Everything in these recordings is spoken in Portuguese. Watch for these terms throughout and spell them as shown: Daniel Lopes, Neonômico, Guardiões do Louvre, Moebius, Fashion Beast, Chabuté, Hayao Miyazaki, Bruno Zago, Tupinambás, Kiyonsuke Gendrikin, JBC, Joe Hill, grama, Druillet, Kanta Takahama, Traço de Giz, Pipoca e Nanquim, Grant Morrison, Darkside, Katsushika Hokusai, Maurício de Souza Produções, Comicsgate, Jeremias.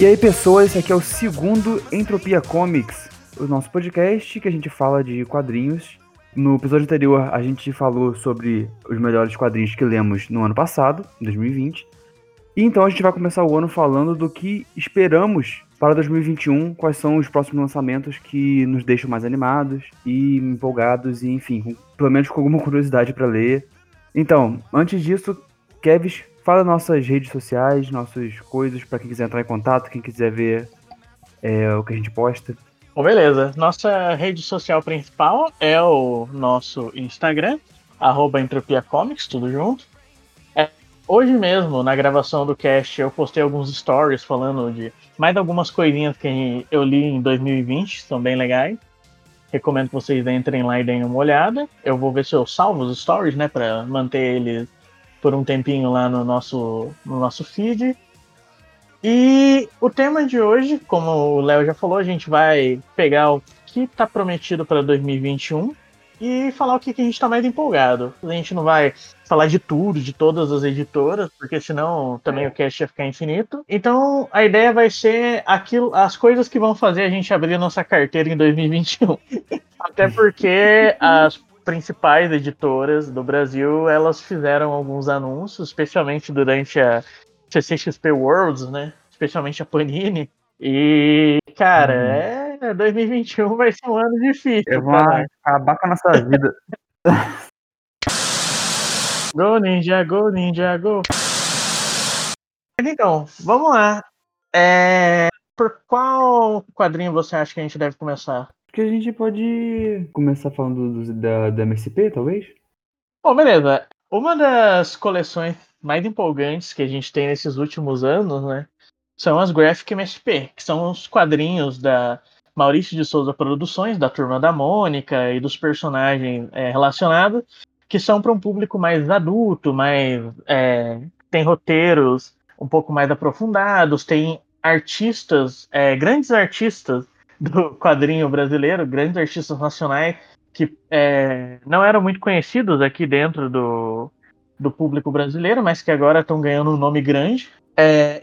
E aí, pessoas, esse aqui é o segundo Entropia Comics, o nosso podcast que a gente fala de quadrinhos. No episódio anterior, a gente falou sobre os melhores quadrinhos que lemos no ano passado, 2020. E então a gente vai começar o ano falando do que esperamos para 2021, quais são os próximos lançamentos que nos deixam mais animados e empolgados e, enfim, pelo menos com alguma curiosidade para ler. Então, antes disso, Kevs, fala nossas redes sociais, nossas coisas, para quem quiser entrar em contato, quem quiser ver o que a gente posta. Bom, beleza. Nossa rede social principal é o nosso Instagram, @entropiacomics, tudo junto. Hoje mesmo, na gravação do cast, eu postei alguns stories falando de mais algumas coisinhas que eu li em 2020, são bem legais. Recomendo que vocês entrem lá e deem uma olhada. Eu vou ver se eu salvo os stories, né, pra manter eles por um tempinho lá no nosso feed. E o tema de hoje, como o Léo já falou, a gente vai pegar o que tá prometido pra 2021. E falar o que a gente tá mais empolgado. A gente não vai falar de tudo, de todas as editoras, porque senão também o cast ia ficar infinito. Então a ideia vai ser aquilo, as coisas que vão fazer a gente abrir a nossa carteira em 2021. Até porque as principais editoras do Brasil, elas fizeram alguns anúncios, especialmente durante a CCXP Worlds, né? Especialmente a Panini. E, cara, 2021 vai ser um ano difícil. Eu vou acabar com a nossa vida. Go, ninja, go, ninja, go. Então, vamos lá. Por qual quadrinho você acha que a gente deve começar? Que a gente pode começar falando da MSP, talvez? Bom, beleza. Uma das coleções mais empolgantes que a gente tem nesses últimos anos, né, são as Graphic MSP, que são os quadrinhos da Maurício de Souza Produções, da Turma da Mônica e dos personagens relacionados, que são para um público mais adulto, mais tem roteiros um pouco mais aprofundados, tem artistas, grandes artistas do quadrinho brasileiro, grandes artistas nacionais, que não eram muito conhecidos aqui dentro do público brasileiro, mas que agora estão ganhando um nome grande.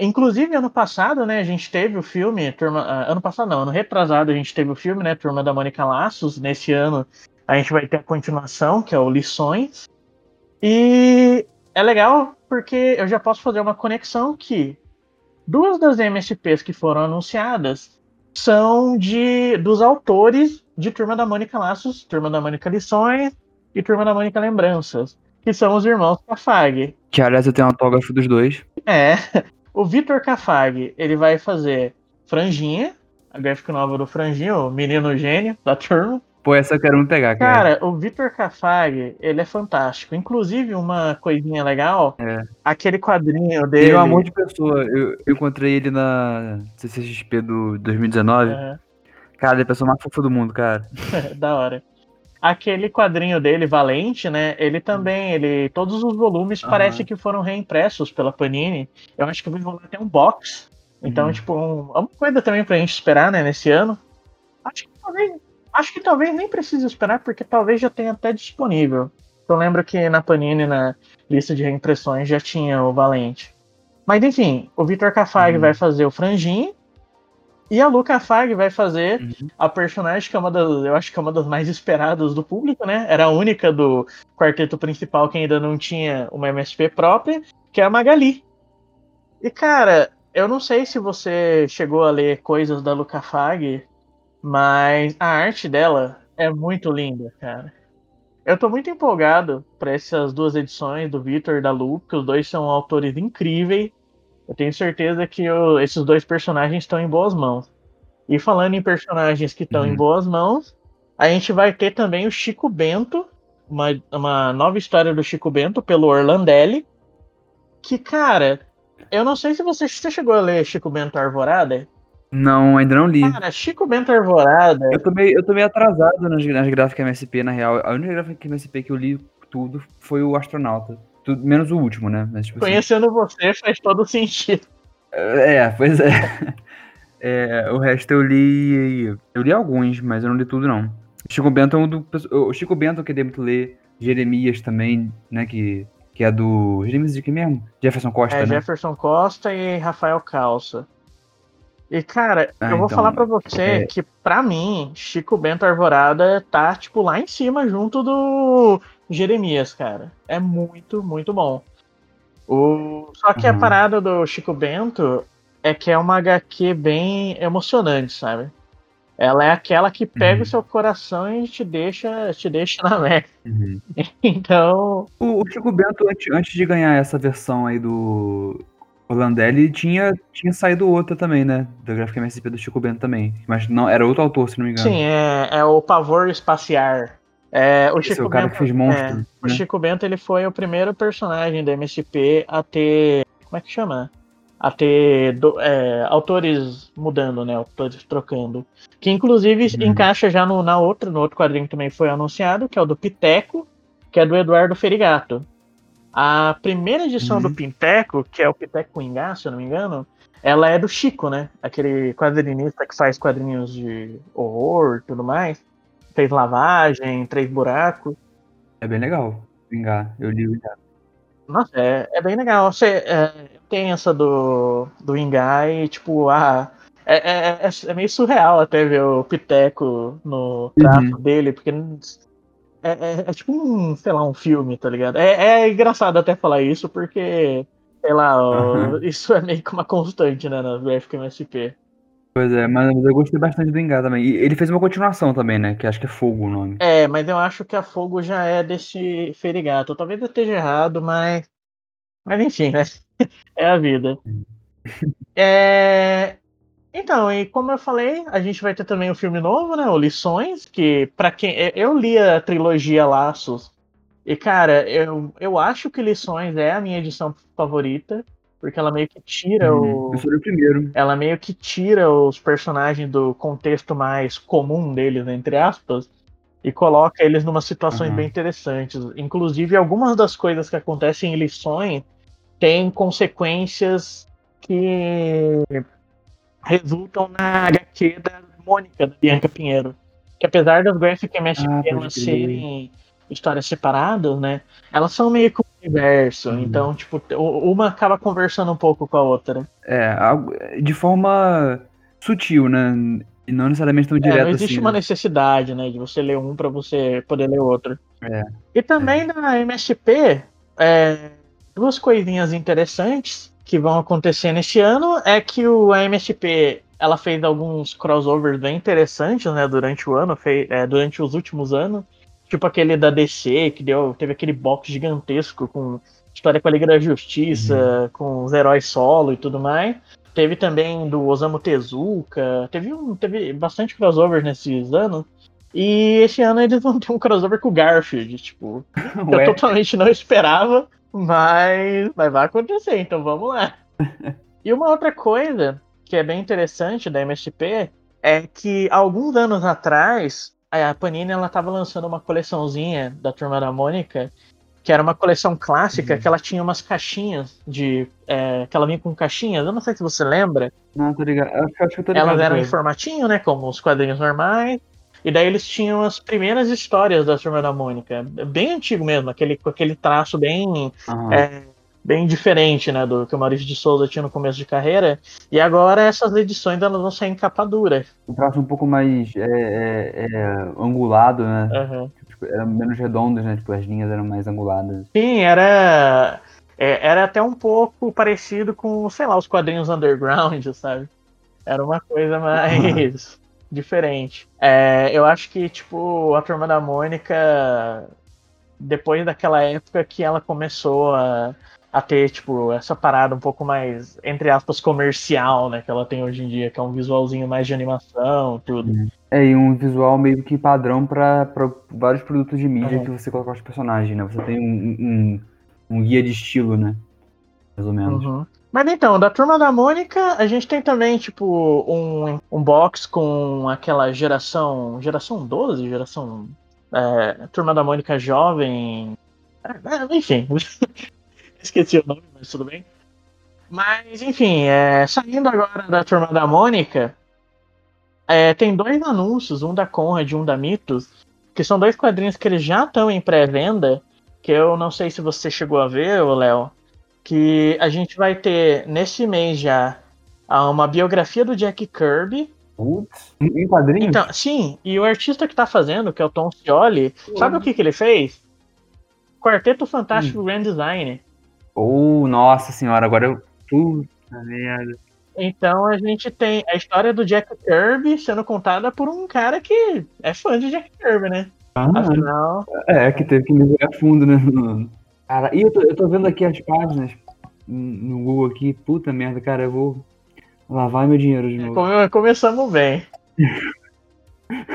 Inclusive, ano passado, né, a gente teve o filme... ano retrasado, a gente teve o filme, né, Turma da Mônica Laços. Nesse ano, a gente vai ter a continuação, que é o Lições. E é legal porque eu já posso fazer uma conexão que duas das MSPs que foram anunciadas são dos autores de Turma da Mônica Laços, Turma da Mônica Lições e Turma da Mônica Lembranças, que são os irmãos Cafaggi. Que, aliás, eu tenho um autógrafo dos dois. O Vitor Cafaggi, ele vai fazer Franjinha, a gráfica nova do Franjinha, o menino gênio da turma. Pô, essa eu quero me pegar, cara. Cara, o Vitor Cafaggi, ele é fantástico. Inclusive, uma coisinha legal, aquele quadrinho dele... Ele é um amor de pessoa. Eu encontrei ele na CCXP do 2019. Cara, ele é a pessoa mais fofa do mundo, cara. Da hora. Aquele quadrinho dele, Valente, né? Ele também, todos os volumes parece que foram reimpressos pela Panini. Eu acho que vai rolar até um box. Então, uma coisa também pra gente esperar, né, nesse ano. Acho que talvez nem precise esperar, porque talvez já tenha até disponível. Eu lembro que na Panini, na lista de reimpressões, já tinha o Valente. Mas, enfim, o Vitor Cafaggi vai fazer o Franjinho. E a Lu Cafaggi vai fazer a personagem que eu acho que é uma das mais esperadas do público, né? Era a única do quarteto principal que ainda não tinha uma MSP própria, que é a Magali. E, cara, eu não sei se você chegou a ler coisas da Lu Cafaggi, mas a arte dela é muito linda, cara. Eu tô muito empolgado pra essas duas edições do Vitor e da Lu, porque os dois são autores incríveis. Eu tenho certeza que esses dois personagens estão em boas mãos. E falando em personagens que estão em boas mãos, a gente vai ter também o Chico Bento, uma nova história do Chico Bento, pelo Orlandelli, que, cara, eu não sei se você chegou a ler Chico Bento Arvorada. Não, ainda não li. Cara, Chico Bento Arvorada... Eu tô meio atrasado nas gráficas MSP, na real. A única gráfica MSP que eu li tudo foi o Astronauta. Tudo, menos o último, né? Mas, tipo, conhecendo assim, você faz todo sentido. Pois é. O resto eu li. Eu li alguns, mas eu não li tudo, não. Chico Bento é um do. O Chico Bento eu queria muito ler. Jeremias também, né? Que é do. Jeremias de quem mesmo? Jefferson Costa, né? Jefferson Costa e Rafael Calça. E, cara, eu vou falar pra você que, pra mim, Chico Bento Arvorada tá, tipo, lá em cima junto do Jeremias, cara. É muito, muito bom. Só que a parada do Chico Bento é que é uma HQ bem emocionante, sabe? Ela é aquela que pega o seu coração e te deixa na merda. Então... O Chico Bento, antes de ganhar essa versão aí do... Orlandelli tinha saído outra também, né? Da gráfica MSP do Chico Bento também. Mas não, era outro autor, se não me engano. Sim, é o Pavor Espaciar. Esse é o cara Bento, que fez Monstro. Né? O Chico Bento, ele foi o primeiro personagem da MSP a ter... Como é que chama? A ter autores mudando, né? Autores trocando. Que, inclusive, encaixa já no outro quadrinho que também foi anunciado, que é o do Piteco, que é do Eduardo Ferigato. A primeira edição do Piteco, que é o Piteco Ingá, se eu não me engano, ela é do Chico, né? Aquele quadrinista que faz quadrinhos de horror e tudo mais. Fez Lavagem, 3 Buracos. É bem legal o Ingá, eu li o Ingá. Nossa, é bem legal. Você tem essa do Ingá e, tipo, é meio surreal até ver o Piteco no traço dele, porque... É tipo um filme, tá ligado? É engraçado até falar isso, porque, sei lá, isso é meio que uma constante, né, na gráfica MSP. Pois é, mas eu gostei bastante do Engar também. E ele fez uma continuação também, né, que acho que é Fogo o nome. É, mas eu acho que a Fogo já é desse Ferigato. Talvez eu esteja errado, mas enfim, né, é a vida. Então, e como eu falei, a gente vai ter também um filme novo, né, o Lições, que pra quem... Eu li a trilogia Laços, e, cara, eu acho que Lições é a minha edição favorita, porque ela meio que tira Eu sou o primeiro. Ela meio que tira os personagens do contexto mais comum deles, entre aspas, e coloca eles numa situações bem interessantes. Inclusive, algumas das coisas que acontecem em Lições têm consequências que... resultam na HQ da Mônica, da Bianca Pinheiro. Que apesar das gráficas MSP elas serem histórias separadas, né? Elas são meio que um universo. Então, tipo, uma acaba conversando um pouco com a outra. De forma sutil, né? E não necessariamente tão direta assim. Não existe uma necessidade, né? De você ler um pra você poder ler outro. E também na MSP, 2 coisinhas interessantes que vão acontecer nesse ano é que a MSP, ela fez alguns crossovers bem interessantes, né, durante o ano, durante os últimos anos, tipo aquele da DC, que teve aquele box gigantesco com história com a Liga da Justiça, com os heróis solo e tudo mais. Teve também do Osamu Tezuka, teve bastante crossovers nesses anos. E esse ano eles vão ter um crossover com o Garfield, tipo, eu totalmente não esperava. Mas vai acontecer, então vamos lá. E uma outra coisa que é bem interessante da MSP é que alguns anos atrás a Panini estava lançando uma coleçãozinha da Turma da Mônica, que era uma coleção clássica, que ela tinha umas caixinhas que ela vinha com caixinhas, eu não sei se você lembra. Não, tô ligado. Acho que eu tô ligado. Elas eram em formatinho, né, como os quadrinhos normais. E daí eles tinham as primeiras histórias da Turma da Mônica, bem antigo mesmo, com aquele traço bem diferente, né, do que o Maurício de Souza tinha no começo de carreira. E agora essas edições elas vão sair em capa dura. Um traço um pouco mais angulado, né? Tipo, eram menos redondos, né? Tipo, as linhas eram mais anguladas. Sim, era até um pouco parecido com, sei lá, os quadrinhos underground, sabe? Era uma coisa mais... diferente. Eu acho que, tipo, a Turma da Mônica, depois daquela época que ela começou a ter, tipo, essa parada um pouco mais, entre aspas, comercial, né, que ela tem hoje em dia, que é um visualzinho mais de animação, tudo. E um visual meio que padrão pra vários produtos de mídia que você coloca os personagens, né? Você tem um guia de estilo, né? Mais ou menos. Mas então, da Turma da Mônica, a gente tem também, tipo, um box com aquela geração 12, geração... Turma da Mônica jovem... Enfim, esqueci o nome, mas tudo bem. Mas, enfim, saindo agora da Turma da Mônica, tem 2 anúncios, um da Conrad e um da Mitos, que são 2 quadrinhos que eles já estão em pré-venda, que eu não sei se você chegou a ver, Léo. Que a gente vai ter, nesse mês já, Há uma biografia do Jack Kirby. Putz, em quadrinhos? Então, sim, e o artista que tá fazendo, que é o Tom Scioli, sabe o que ele fez? Quarteto Fantástico Grand Design. Oh, nossa senhora, agora eu... Puta merda. Então a gente tem a história do Jack Kirby sendo contada por um cara que é fã de Jack Kirby, né? Ah, afinal... É, que teve que me ver a fundo, né? Cara, e eu tô vendo aqui as páginas no Google aqui, puta merda, cara, eu vou lavar meu dinheiro de novo. Começamos bem.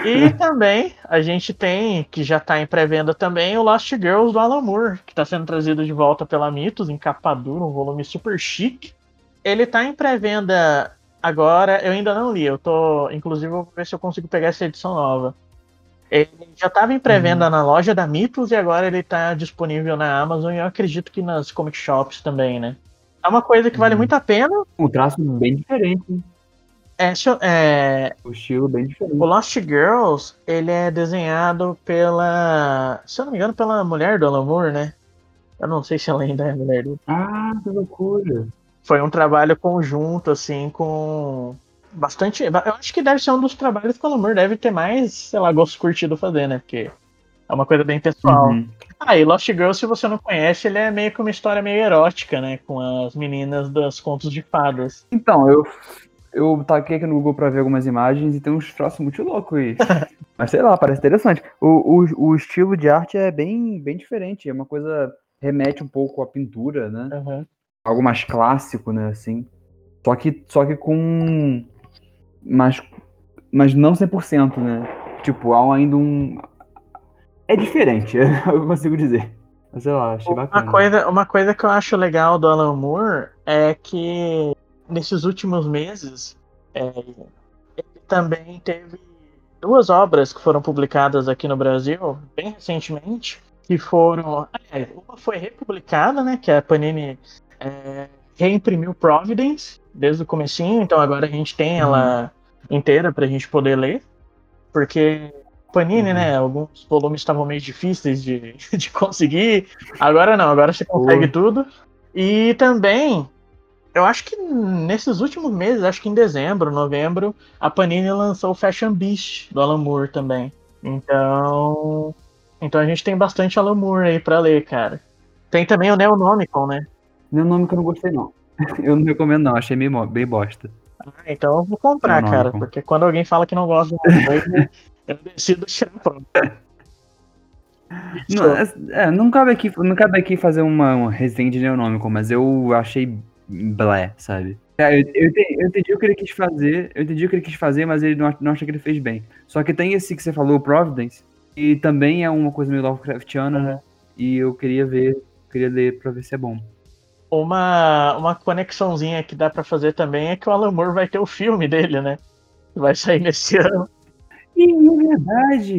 E também a gente tem, que já tá em pré-venda também, o Lost Girls do Alan Moore, que tá sendo trazido de volta pela Mythos, em capa dura, um volume super chique. Ele tá em pré-venda agora, eu ainda não li, eu tô, inclusive, vou ver se eu consigo pegar essa edição nova. Ele já estava em pré-venda na loja da Mythos e agora ele tá disponível na Amazon e eu acredito que nas comic shops também, né? É uma coisa que vale muito a pena. Um traço bem diferente. O estilo bem diferente. O Lost Girls, ele é desenhado pela, se eu não me engano, pela Mulher do Alamor, né? Eu não sei se ela ainda é Mulher do... Ah, que loucura! Foi um trabalho conjunto, assim, com... Bastante. Eu acho que deve ser um dos trabalhos que o Alan Moore deve ter mais, sei lá, gosto curtido fazer, né? Porque é uma coisa bem pessoal. Ah, e Lost Girls, se você não conhece, ele é meio que uma história meio erótica, né? Com as meninas dos contos de fadas. Então, eu taquei aqui no Google pra ver algumas imagens e tem uns troços muito loucos aí. Mas sei lá, parece interessante. O estilo de arte é bem diferente. É uma coisa, remete um pouco à pintura, né? Algo mais clássico, né? Assim. Só que com... Mas não 100%, né? Tipo, há ainda um... É diferente, eu consigo dizer. Mas sei lá, achei bacana. Uma coisa que eu acho legal do Alan Moore é que nesses últimos meses ele também teve 2 obras que foram publicadas aqui no Brasil, bem recentemente, que foram... Uma foi republicada, né? Que a Panini reimprimiu Providence desde o comecinho, então agora a gente tem ela inteira pra gente poder ler, porque Panini, né, alguns volumes estavam meio difíceis de conseguir, agora não, agora você consegue tudo. E também, eu acho que nesses últimos meses, acho que em dezembro, novembro, a Panini lançou o Fashion Beast do Alan Moore também, então a gente tem bastante Alan Moore aí pra ler, cara. Tem também o Neonômico, né? Neonômico eu não gostei não. Eu não recomendo não, achei meio bem bosta. Ah, então eu vou comprar, cara, porque quando alguém fala que não gosta de uma coisa, eu decido tirar pronto. Não cabe aqui fazer uma resenha de Neonômico, mas eu achei blé, sabe? Eu entendi o que ele quis fazer, mas ele não acha que ele fez bem. Só que tem esse que você falou, o Providence, e também é uma coisa meio Lovecraftiana, né? E eu queria ler pra ver se é bom. Uma conexãozinha que dá pra fazer também é que o Alan Moore vai ter o filme dele, né? Vai sair nesse ano. E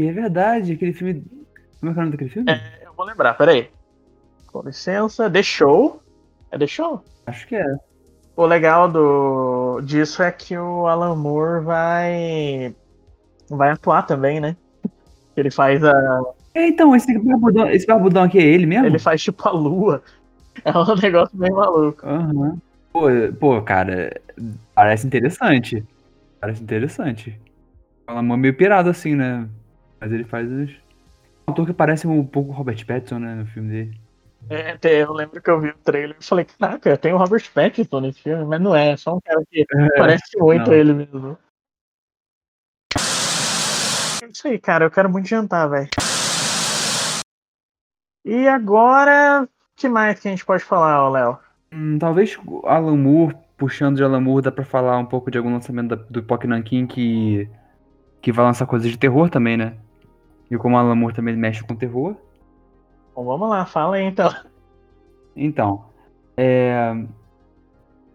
é verdade. Aquele filme... Como é que é o nome daquele filme? Eu vou lembrar, peraí. Com licença, The Show. É The Show? Acho que é. O legal disso é que o Alan Moore vai atuar também, né? Ele faz a... Então, esse barbudão aqui é ele mesmo? Ele faz tipo a lua... É um negócio bem maluco. Pô, cara, parece interessante. O Alan Moore é meio pirado assim, né? Mas ele faz os... Um autor que parece um pouco Robert Pattinson, né? No filme dele. Eu lembro que eu vi o trailer e falei, caraca, tem o Robert Pattinson nesse filme. Mas não é só um cara que parece muito ele mesmo. É isso aí, cara, eu quero muito jantar, velho. E agora... O que mais que a gente pode falar, Léo? Talvez Alan Moore, puxando de Alan Moore, dá pra falar um pouco de algum lançamento do Pipoca e Nanquim que vai lançar coisas de terror também, né? E como Alan Moore também mexe com terror. Bom, vamos lá, fala aí então. Então, se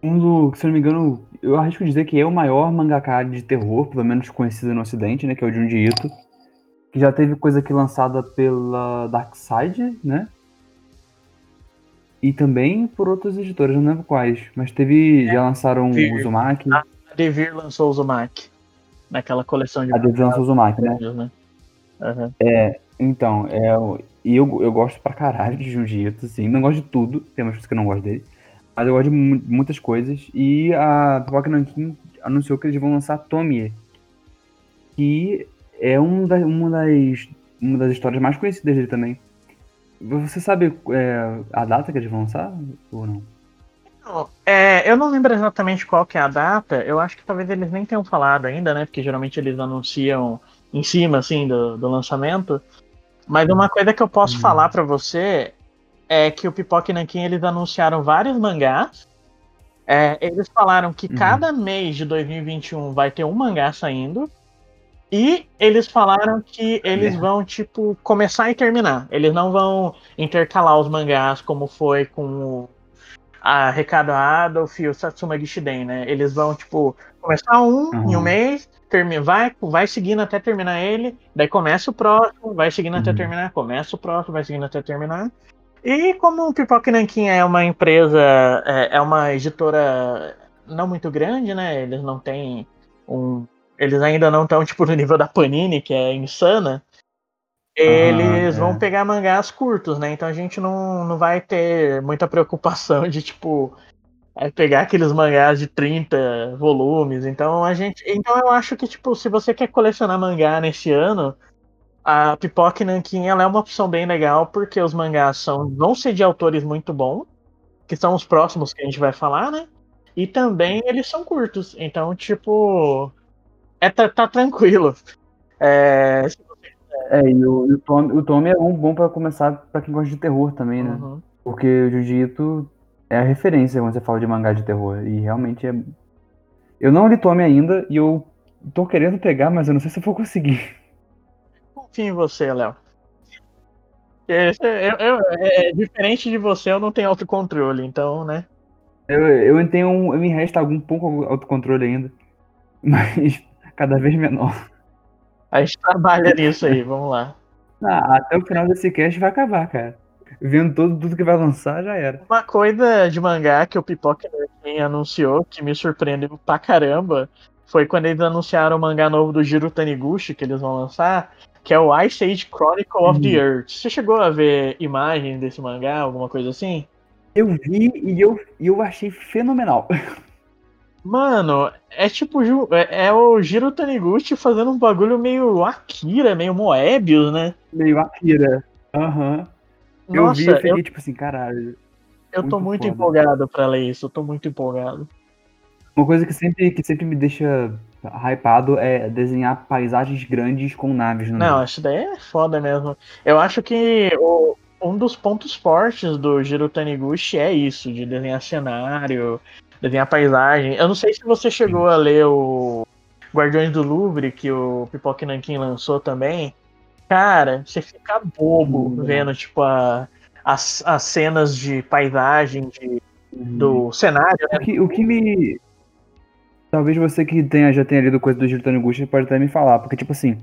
eu não me engano, eu arrisco dizer que é o maior mangaka de terror, pelo menos conhecido no ocidente, né? Que é o Junji Ito. Que já teve coisa aqui lançada pela Darkside, né? E também por outros editores, não lembro quais. Mas já lançaram o Uzumaki. A Devir lançou o Uzumaki. Naquela coleção de... A Devir lançou o Uzumaki, né? Então, eu gosto pra caralho de Junji Ito, assim. Não gosto de tudo, tem umas coisas que eu não gosto dele. Mas eu gosto de muitas coisas. E a Pipoca e Nanquim anunciou que eles vão lançar Tomie, que é uma das histórias mais conhecidas dele também. Você sabe a data que eles vão lançar ou não? Eu não lembro exatamente qual que é a data. Eu acho que talvez eles nem tenham falado ainda, né? Porque geralmente eles anunciam em cima, assim, do lançamento. Mas uma coisa que eu posso falar pra você é que o Pipoca e Nanquim, eles anunciaram vários mangás. Eles falaram que cada mês de 2021 vai ter um mangá saindo. E eles falaram que eles vão, tipo, começar e terminar. Eles não vão intercalar os mangás como foi com a Recado a Adolf e o Satsuma Gishiden, né? Eles vão, tipo, começar em um mês, vai seguindo até terminar ele, daí começa o próximo, vai seguindo até terminar, começa o próximo, vai seguindo até terminar. E como o Pipoca e Nanquim é uma empresa, é uma editora não muito grande, né? Eles não têm Eles ainda não estão, tipo, no nível da Panini, que é insana. Eles vão pegar mangás curtos, né? Então a gente não vai ter muita preocupação de, tipo, pegar aqueles mangás de 30 volumes. Então eu acho que, tipo, se você quer colecionar mangá nesse ano, a Pipoca e Nanquim ela é uma opção bem legal, porque os mangás vão ser de autores muito bons, que são os próximos que a gente vai falar, né? E também eles são curtos. Então, tipo... Tá tranquilo. E o Tomie é um bom pra começar pra quem gosta de terror também, né? Uhum. Porque o Junji Ito é a referência quando você fala de mangá de terror. E realmente é... Eu não li Tomie ainda e eu tô querendo pegar, mas eu não sei se eu vou conseguir. Confio em você, Léo. Diferente de você, eu não tenho autocontrole, então, né? Eu me resta algum pouco autocontrole ainda. Mas... cada vez menor. A gente trabalha nisso aí, vamos lá. Até o final desse cast vai acabar, cara. Vendo tudo que vai lançar, já era. Uma coisa de mangá que o Pipoca anunciou, que me surpreendeu pra caramba, foi quando eles anunciaram o mangá novo do Jiro Taniguchi, que eles vão lançar, que é o Ice Age Chronicle of the Earth. Você chegou a ver imagem desse mangá, alguma coisa assim? Eu vi e eu achei fenomenal. Mano, é tipo o Jiro Taniguchi fazendo um bagulho meio Akira, meio Moebius, né? Meio Akira, aham. Eu vi e fiquei tipo assim, caralho. Eu tô muito empolgado pra ler isso, eu tô muito empolgado. Uma coisa que sempre me deixa hypado é desenhar paisagens grandes com naves, né? Não, isso daí é foda mesmo. Eu acho que um dos pontos fortes do Jiro Taniguchi é isso, de desenhar cenário... desenhar paisagem. Eu não sei se você chegou a ler o Guardiões do Louvre, que o Pipoca e Nanquim lançou também. Cara, você fica bobo vendo, tipo, as cenas de paisagem do cenário, né? O que me... Talvez você que já tenha lido coisa do Jiro Taniguchi pode até me falar, porque, tipo assim,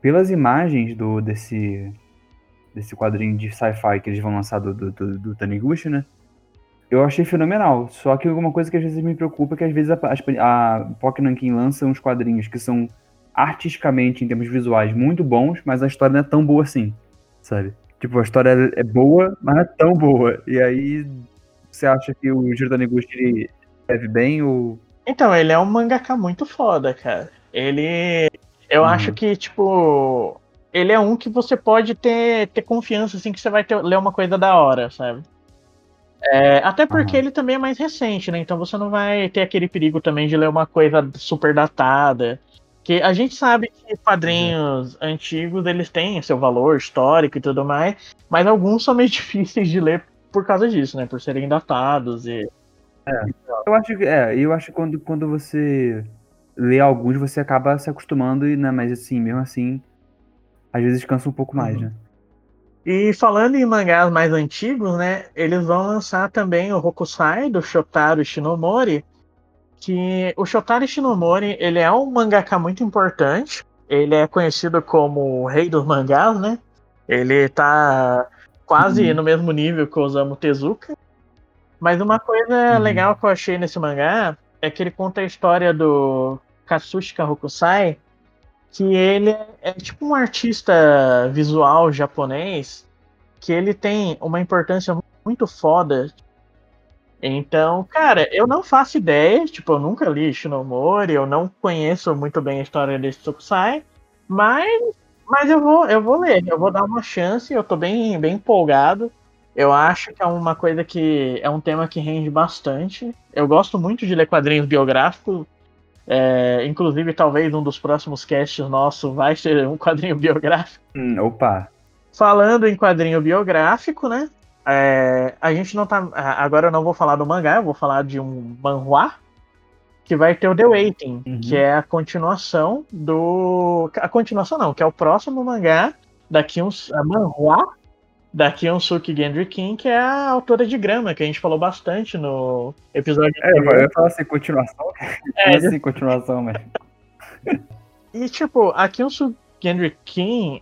pelas imagens desse quadrinho de sci-fi que eles vão lançar do Taniguchi, né? Eu achei fenomenal, só que alguma coisa que às vezes me preocupa é que às vezes a Pipoca e Nanquim lança uns quadrinhos que são artisticamente, em termos visuais, muito bons, mas a história não é tão boa assim, sabe? Tipo, a história é boa, mas não é tão boa. E aí, você acha que o Jiro Taniguchi escreve bem ou... Então, ele é um mangaka muito foda, cara. Ele... Eu acho que, tipo... Ele é um que você pode ter confiança, assim, que você vai ler uma coisa da hora, sabe? Até porque ele também é mais recente, né? Então você não vai ter aquele perigo também de ler uma coisa super datada. Que a gente sabe que quadrinhos antigos, eles têm seu valor histórico e tudo mais, mas alguns são meio difíceis de ler por causa disso, né? Por serem datados e... Eu acho que quando você lê alguns, você acaba se acostumando, e, né? Mas assim, mesmo assim, às vezes cansa um pouco mais, né? E falando em mangás mais antigos, né, eles vão lançar também o Hokusai, do Shotaro Ishinomori, que o Shotaro Ishinomori, ele é um mangaka muito importante, ele é conhecido como o rei dos mangás, né, ele tá quase no mesmo nível que o Osamu Tezuka, mas uma coisa legal que eu achei nesse mangá é que ele conta a história do Katsushika Hokusai, que ele é tipo um artista visual japonês, que ele tem uma importância muito foda Então, cara, eu não faço ideia, tipo, eu nunca li Ishinomori, eu não conheço muito bem a história desse Tokusai, mas eu vou ler, eu vou dar uma chance, eu tô bem empolgado. Eu acho que é uma coisa que é um tema que rende bastante. Eu gosto muito de ler quadrinhos biográficos, inclusive talvez um dos próximos casts nossos vai ser um quadrinho biográfico. Opa! Falando em quadrinho biográfico, né? A gente não tá. Agora eu não vou falar do mangá, eu vou falar de um manhwa que vai ter o The Waiting, que é a continuação do. A continuação não, que é o próximo mangá daqui uns. A manhwa. Da Kiyonsuke Gendrikin, que é a autora de Grama, que a gente falou bastante no episódio. Eu ia falar sem continuação. Sem continuação, mas... E, tipo, a Kiyonsuke Gendrikin,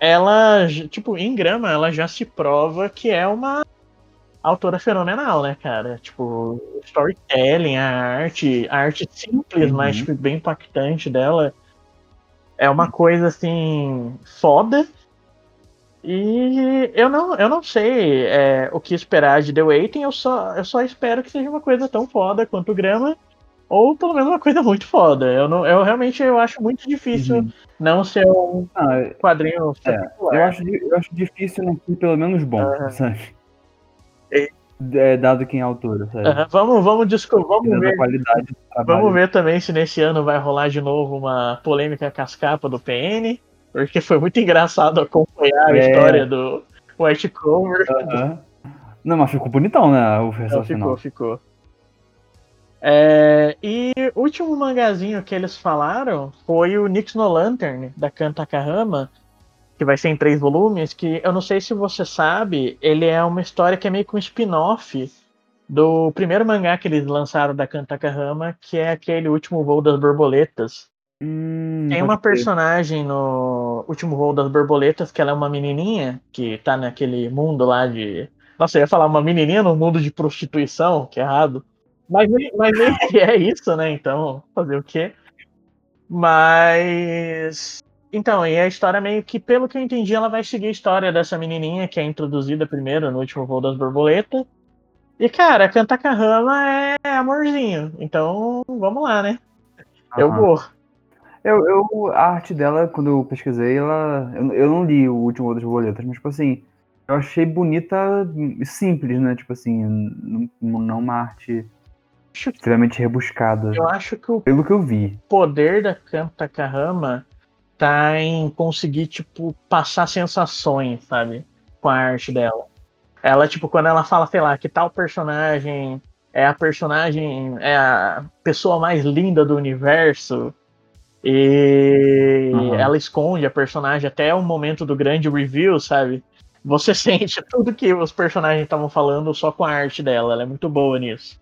ela, tipo, em Grama, ela já se prova que é uma autora fenomenal, né, cara? Tipo, storytelling, a arte simples, mas tipo, bem impactante dela, é uma coisa, assim, foda. E eu não sei o que esperar de The Waiting, eu só espero que seja uma coisa tão foda quanto o Grama, ou pelo menos uma coisa muito foda. Eu realmente acho muito difícil não ser um quadrinho particular. Eu acho difícil não ser pelo menos bom, sabe? Dado quem é autora, sabe? Vamos descobrir, vamos ver também se nesse ano vai rolar de novo uma polêmica cascapa do PN. Porque foi muito engraçado acompanhar a história do White Cover. Não, mas ficou bonitão, né? O resultado final. Ficou. E o último mangazinho que eles falaram foi o Nix no Lantern, da Kanta Takahama, que vai ser em 3 volumes, que eu não sei se você sabe, ele é uma história que é meio que um spin-off do primeiro mangá que eles lançaram da Kanta Takahama, que é aquele Último Voo das Borboletas. Tem uma personagem no Último Voo das Borboletas que ela é uma menininha que tá naquele mundo lá de... Nossa, eu ia falar uma menininha no mundo de prostituição, que é errado. Mas é isso, né? Então, fazer o quê? Mas... Então, e a história meio que, pelo que eu entendi, ela vai seguir a história dessa menininha que é introduzida primeiro no Último Voo das Borboletas. E, cara, Kanta Takahama é amorzinho. Então, vamos lá, né? Eu vou... A arte dela, quando eu pesquisei, eu não li o Último das Borboletas, mas, tipo assim, eu achei bonita e simples, né? Tipo assim, não uma arte extremamente rebuscada. Eu acho que pelo que eu vi. O poder da Kanta Takahama tá em conseguir, tipo, passar sensações, sabe? Com a arte dela. Ela, tipo, quando ela fala, sei lá, que tal personagem é a personagem, é a pessoa mais linda do universo... E ela esconde a personagem até o momento do grande reveal, sabe? Você sente tudo que os personagens estavam falando só com a arte dela. Ela é muito boa nisso.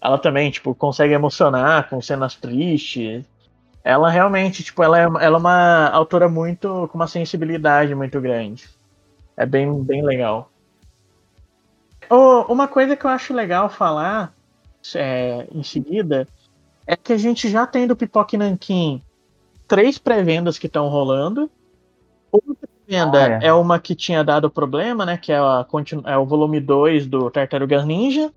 Ela também, tipo, consegue emocionar com cenas tristes. Ela realmente, tipo, ela é uma autora muito... com uma sensibilidade muito grande. É bem legal. Uma coisa que eu acho legal falar em seguida é que a gente já tem do Pipoca e Nanquim 3 pré-vendas que estão rolando. Uma pré-venda é uma que tinha dado problema, né? Que é, é o volume 2 do Tartarugas Ninja,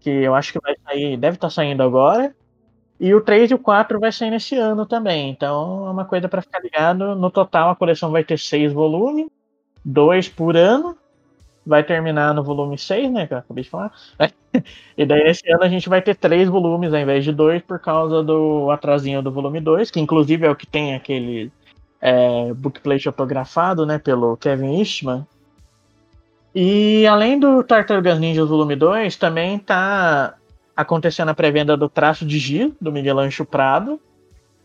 que eu acho que vai sair, deve estar saindo agora. E o 3 e o 4 vai sair nesse ano também. Então é uma coisa para ficar ligado. No total a coleção vai ter 6 volumes, 2 por ano. Vai terminar no volume 6, né, que eu acabei de falar. E daí esse ano a gente vai ter 3 volumes ao invés de 2 por causa do atrasinho do volume 2, que inclusive é o que tem aquele bookplate autografado, né, pelo Kevin Eastman. E além do Tartarugas Ninjas volume 2, também tá acontecendo a pré-venda do Traço de Giz, do Miguel Ancho Prado.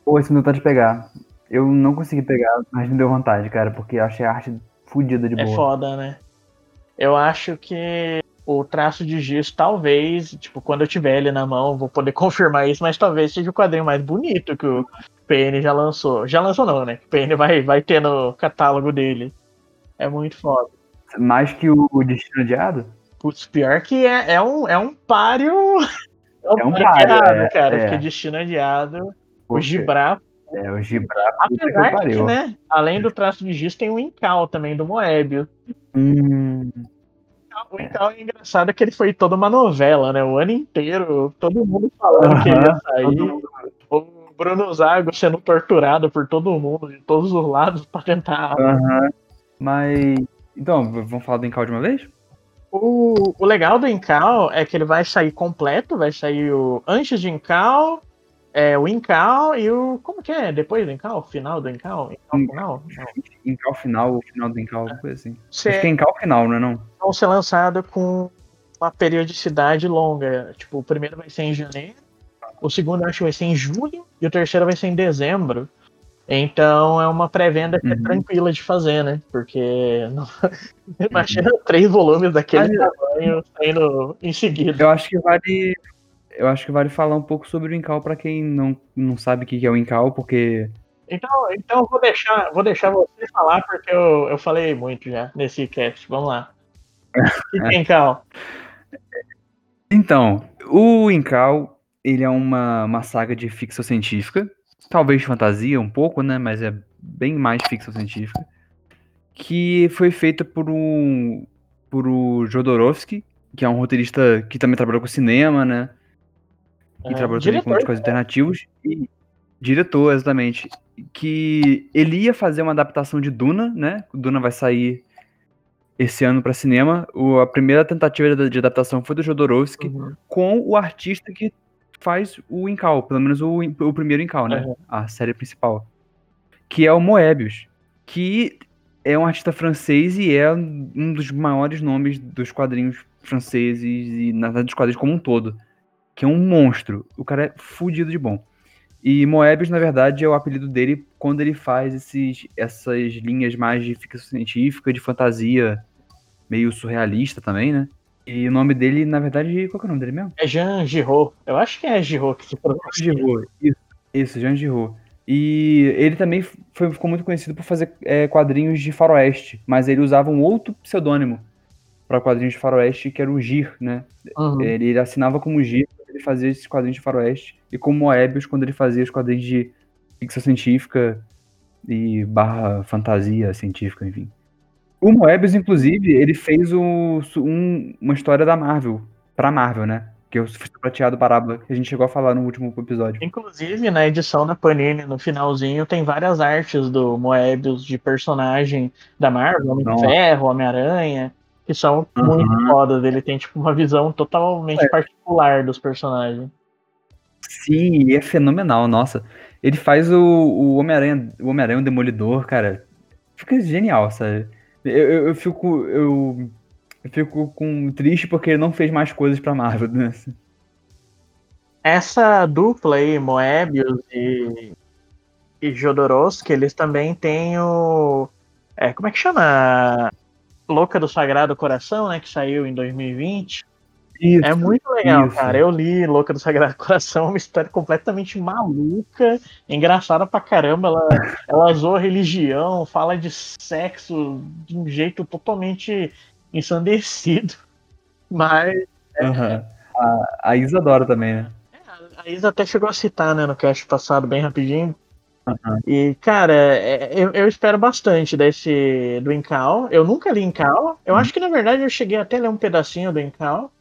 Pô, esse não tá de pegar. Eu não consegui pegar, mas me deu vontade, cara, porque eu achei a arte fodida de boa. É foda, né? Eu acho que o Traço de Giz, talvez, tipo, quando eu tiver ele na mão, vou poder confirmar isso, mas talvez seja o quadrinho mais bonito que o PN já lançou. Já lançou não, né? O PN vai ter no catálogo dele. É muito foda. Mais que o Destino Odiado? Putz, pior que é um páreo... É um páreo, cara, porque Destino Odiado, o Gibra... o Gibra... Apesar que, né, além do Traço de Giz, tem o Incal também, do Moebius. O Incal é engraçado que ele foi toda uma novela, né? O ano inteiro, todo mundo falando que ele ia sair. O Bruno Zago sendo torturado por todo mundo, de todos os lados, pra tentar... Mas... Então, vamos falar do Incal de uma vez? O legal do Incal é que ele vai sair completo, vai sair o antes de Incal, o Incal e o... Como que é? Depois do Incal? Final do Incal? Incal final? Incal final, o final do Incal, alguma coisa assim. Acho que é Incal final, não é não? Vão ser lançados com uma periodicidade longa. Tipo, o primeiro vai ser em janeiro, o segundo acho que vai ser em julho e o terceiro vai ser em dezembro. Então é uma pré-venda que é tranquila de fazer, né? Porque não... imagina 3 volumes daquele tamanho saindo em seguida. Eu acho que vale falar um pouco sobre o Incal pra quem não sabe o que é o Incal, porque... Então vou deixar você falar, porque eu falei muito já nesse cast. Vamos lá. O que é Incal? Então, o Incal, ele é uma saga de ficção científica. Talvez fantasia um pouco, né? Mas é bem mais ficção científica. Que foi feita por Jodorowsky, que é um roteirista que também trabalhou com cinema, né? E trabalhou diretor, também com coisas alternativas. E diretor, exatamente. Que ele ia fazer uma adaptação de Duna, né? Duna vai sair esse ano para cinema. A primeira tentativa de adaptação foi do Jodorowsky, com o artista que faz o Incal, pelo menos o primeiro Incal, né? A série principal. Que é o Moebius, que é um artista francês e é um dos maiores nomes dos quadrinhos franceses e na verdade dos quadrinhos como um todo. Que é um monstro. O cara é fudido de bom. E Moebius, na verdade, é o apelido dele quando ele faz essas linhas mais de ficção científica, de fantasia, meio surrealista também, né? E o nome dele, na verdade, qual que é o nome dele mesmo? É Jean Giraud. Eu acho que é Giraud que se pronuncia. Giraud, isso, Jean Giraud. E ele também ficou muito conhecido por fazer quadrinhos de faroeste, mas ele usava um outro pseudônimo para quadrinhos de faroeste, que era o Gir, né? Ele assinava como Gir quando ele fazia esses quadrinhos de faroeste, e como Moebius quando ele fazia os quadrinhos de ficção científica e barra fantasia científica, enfim. O Moebius, inclusive, ele fez uma história da Marvel, pra Marvel, né? Que eu fui prateado parábola, que a gente chegou a falar no último episódio. Inclusive, na edição da Panini, no finalzinho, tem várias artes do Moebius de personagem da Marvel, Homem-Ferro, Homem-Aranha, que são muito fodas. Ele tem, tipo, uma visão totalmente particular dos personagens. Sim, é fenomenal, nossa. Ele faz o Homem-Aranha, o Demolidor, cara. Fica genial, sabe? Eu fico triste porque ele não fez mais coisas pra Marvel, né? Essa dupla aí, Moebius e Jodorowsky, eles também têm o... como é que chama? Louca do Sagrado Coração, né? Que saiu em 2020. Isso, é muito legal, isso. Cara. Eu li Louca do Sagrado Coração, uma história completamente maluca, engraçada pra caramba. Ela zoa religião, fala de sexo de um jeito totalmente ensandecido. Mas. A Isa adora também, né? A Isa até chegou a citar, né, no cast passado, bem rapidinho. E, cara, eu espero bastante do Incal. Eu nunca li Incal. Eu acho que, na verdade, eu cheguei até a ler um pedacinho do Incal.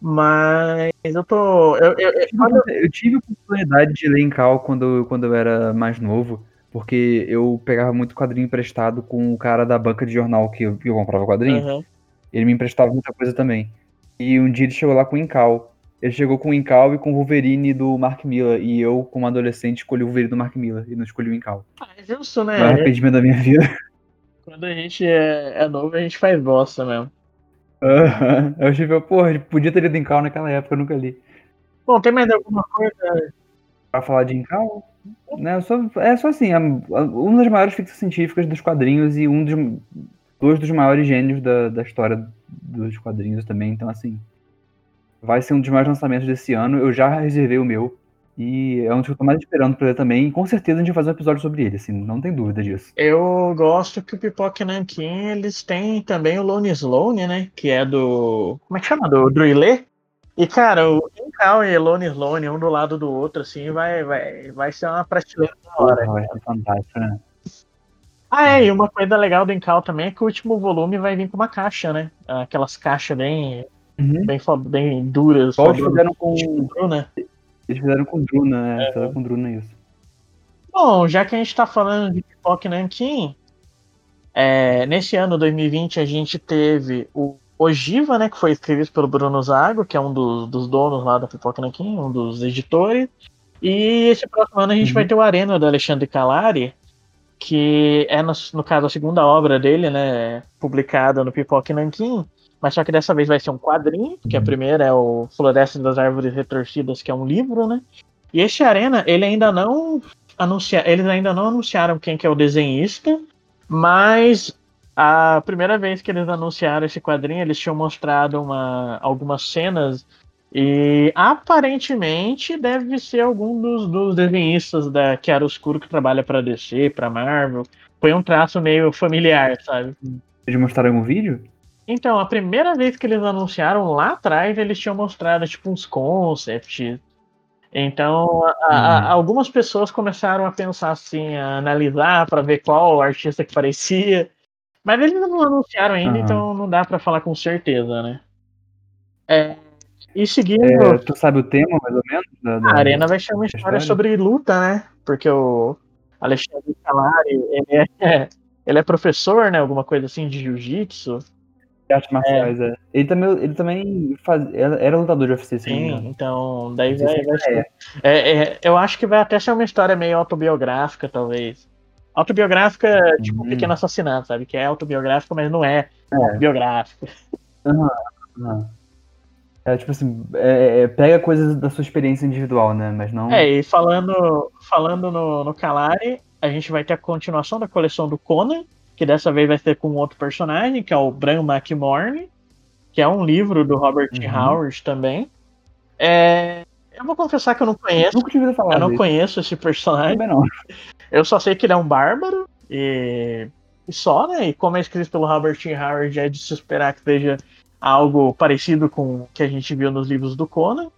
Mas eu tô... Eu tive a oportunidade de ler Incal quando eu era mais novo, porque eu pegava muito quadrinho emprestado com o cara da banca de jornal que eu comprava quadrinho. Ele me emprestava muita coisa também. E um dia ele chegou lá com Incal. Ele chegou com Incal e com o Wolverine do Mark Millar. E eu, como adolescente, escolhi o Wolverine do Mark Millar e não escolhi o Incal. É justo, né? Não é arrependimento da minha vida. Quando a gente é novo, a gente faz bosta mesmo. Eu achei que, porra, podia ter lido Incal naquela época, eu nunca li. Bom, tem mais alguma coisa pra falar de Incal? Né? É só assim, uma das maiores ficções científicas dos quadrinhos e dois dos maiores gênios da história dos quadrinhos também, então assim, vai ser um dos maiores lançamentos desse ano. Eu já reservei o meu e é um dos que eu tô mais esperando pra ler também, e com certeza a gente vai fazer um episódio sobre ele, assim, não tem dúvida disso. Eu gosto que o Pipoca e Nanquim, eles têm também o Lone Sloane, né, que é do... como é que chama? Do Druillet. E, cara, o Incal e Lone Sloane, um do lado do outro, assim, vai ser uma prateleira da hora. Vai ser fantástico, né? Ah, é, e uma coisa legal do Incal também é que o último volume vai vir com uma caixa, né? Aquelas caixas bem, bem duras. Só eles fizeram com Druna. Eles fizeram com Druna, né? Fizeram com Druna, isso. Bom, já que a gente tá falando de Pipoca e Nanquim, nesse ano, 2020, a gente teve o Ogiva, né? Que foi escrito pelo Bruno Zago, que é um dos donos lá da Pipoca e Nanquim, um dos editores. E esse próximo ano a gente vai ter o Arena, do Alexandre Calari, que é, no caso, a segunda obra dele, né, publicada no Pipoca e Nanquim, mas só que dessa vez vai ser um quadrinho, porque a primeira é o Floresta das Árvores Retorcidas, que é um livro, né, e esse Arena, eles ainda não anunciaram quem que é o desenhista, mas a primeira vez que eles anunciaram esse quadrinho, eles tinham mostrado algumas cenas, e aparentemente deve ser algum dos desenhistas da Chiara Oscuro que trabalha pra DC, pra Marvel. Foi um traço meio familiar, sabe? Eles mostraram algum vídeo? Então, a primeira vez que eles anunciaram lá atrás, eles tinham mostrado tipo uns concepts. Então, algumas pessoas começaram a pensar assim, a analisar pra ver qual artista que parecia. Mas eles não anunciaram ainda, então não dá pra falar com certeza, né? E seguindo... tu sabe o tema, mais ou menos? A Arena vai ser uma história sobre luta, né? Porque o Alexandre Calari, ele é professor, né? Alguma coisa assim de jiu-jitsu. De artes marciais, é. Ele também era lutador de UFC, sim. Né? Então, daí vai ser... eu acho que vai até ser uma história meio autobiográfica, talvez. Autobiográfica, tipo um pequeno assassinato, sabe? Que é autobiográfico, mas não é biográfico. Tipo assim, pega coisas da sua experiência individual, né? Mas não... e falando no Calari, a gente vai ter a continuação da coleção do Conan, que dessa vez vai ser com outro personagem, que é o Bran McMorne, que é um livro do Robert Howard também. Eu vou confessar que eu não conheço. Nunca tive ouvido falar eu não dele. Conheço esse personagem. Também não. Eu só sei que ele é um bárbaro e só, né? E como é escrito pelo Robert Howard, é de se esperar que seja algo parecido com o que a gente viu nos livros do Conan,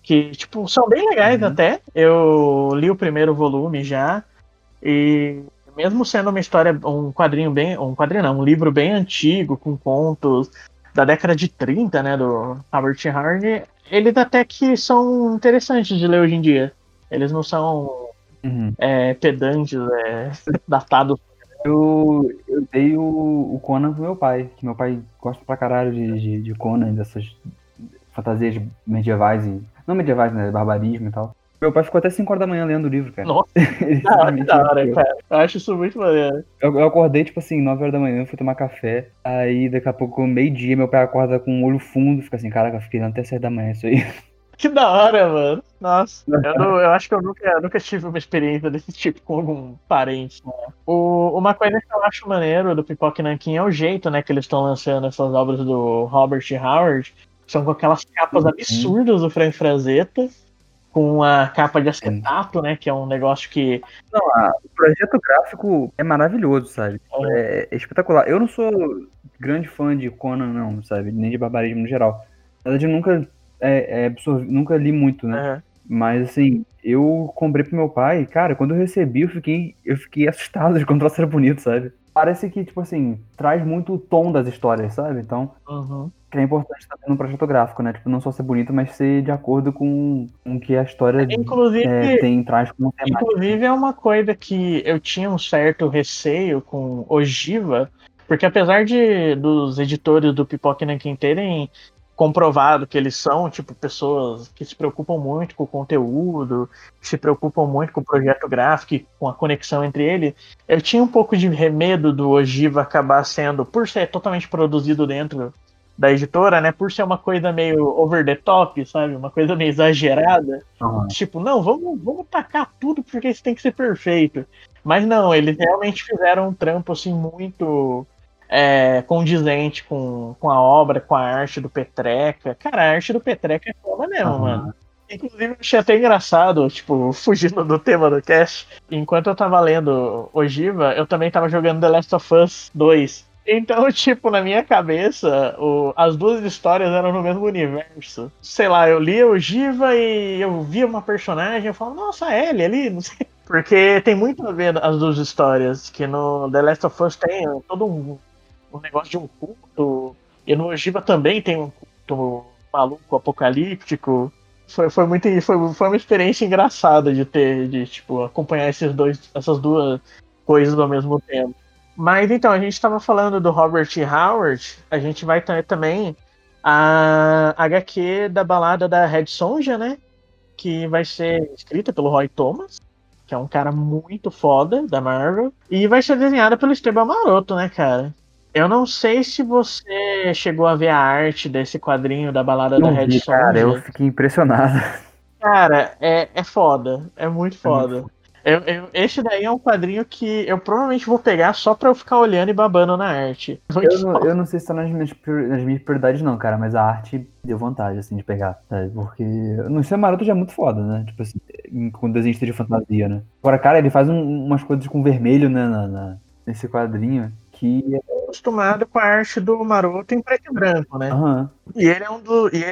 que tipo são bem legais até. Eu li o primeiro volume já, e mesmo sendo uma história, um livro bem antigo, com contos da década de 30, né, do Robert Howard, eles até que são interessantes de ler hoje em dia. Eles não são pedantes, datados. Eu dei o Conan pro meu pai, que meu pai gosta pra caralho de Conan, dessas fantasias medievais e... Não medievais, né? Barbarismo e tal. Meu pai ficou até 5 horas da manhã lendo o livro, cara. Nossa, que da hora, cara. Eu acho isso muito maneiro. Eu acordei, tipo assim, 9 horas da manhã, fui tomar café. Aí, daqui a pouco, meio-dia, meu pai acorda com o olho fundo. Fica assim, caraca, eu fiquei até 6 da manhã, isso aí. Que da hora, mano. Nossa, eu acho que eu nunca tive uma experiência desse tipo com algum parente, né? Uma coisa que eu acho maneiro do Pipoca e Nanquim é o jeito, né, que eles estão lançando essas obras do Robert Howard. São com aquelas capas absurdas do Frank Frazetta, com a capa de acetato, né, que é um negócio que... Não, o projeto gráfico é maravilhoso, sabe? É espetacular. Eu não sou grande fã de Conan, não, sabe? Nem de barbarismo no geral. Na verdade, eu nunca li muito, né? Mas assim, eu comprei pro meu pai, cara, quando eu recebi, eu fiquei assustado de como o troço era bonito, sabe? Parece que, tipo assim, traz muito o tom das histórias, sabe? Então, que é importante também no projeto gráfico, né? Tipo, não só ser bonito, mas ser de acordo com o que a história traz como temática. Inclusive, é uma coisa que eu tinha um certo receio com Ogiva, porque apesar dos editores do Pipoca e Nanquim terem comprovado que eles são, tipo, pessoas que se preocupam muito com o conteúdo, que se preocupam muito com o projeto gráfico e com a conexão entre eles, eu tinha um pouco de medo do Ogiva acabar sendo, por ser totalmente produzido dentro da editora, né, por ser uma coisa meio over the top, sabe, uma coisa meio exagerada, tipo, não, vamos tacar tudo porque isso tem que ser perfeito. Mas não, eles realmente fizeram um trampo, assim, muito... condizente com a obra, com a arte do Petreca. Cara, a arte do Petreca é foda mesmo, mano. Inclusive, eu achei até engraçado, tipo, fugindo do tema do cast. Enquanto eu tava lendo Ogiva, eu também tava jogando The Last of Us 2. Então, tipo, na minha cabeça, as duas histórias eram no mesmo universo. Sei lá, eu li Ogiva e eu via uma personagem, eu falava, nossa, a Ellie ali, não sei. Porque tem muito a ver as duas histórias, que no The Last of Us tem todo um negócio de um culto, e no Ogiva também tem um culto maluco, apocalíptico. Foi uma experiência engraçada de acompanhar essas duas coisas ao mesmo tempo. Mas então, a gente estava falando do Robert E. Howard, a gente vai ter também a HQ da balada da Red Sonja, né? Que vai ser escrita pelo Roy Thomas, que é um cara muito foda da Marvel, e vai ser desenhada pelo Esteban Maroto, né, cara? Eu não sei se você chegou a ver a arte desse quadrinho da balada da Red Sonja. Cara, eu fiquei impressionado. Cara, é foda, é muito foda. Esse daí é um quadrinho que eu provavelmente vou pegar só pra eu ficar olhando e babando na arte. Eu não sei se tá nas minhas prioridades não, cara, mas a arte deu vontade, assim, de pegar, sabe? Porque o Esteban Maroto já é muito foda, né? Tipo assim, com desenho de fantasia, né? Agora, cara, ele faz umas coisas com vermelho, né, nesse quadrinho, que... acostumado com a arte do Maroto em preto e branco, né? Uhum. E ele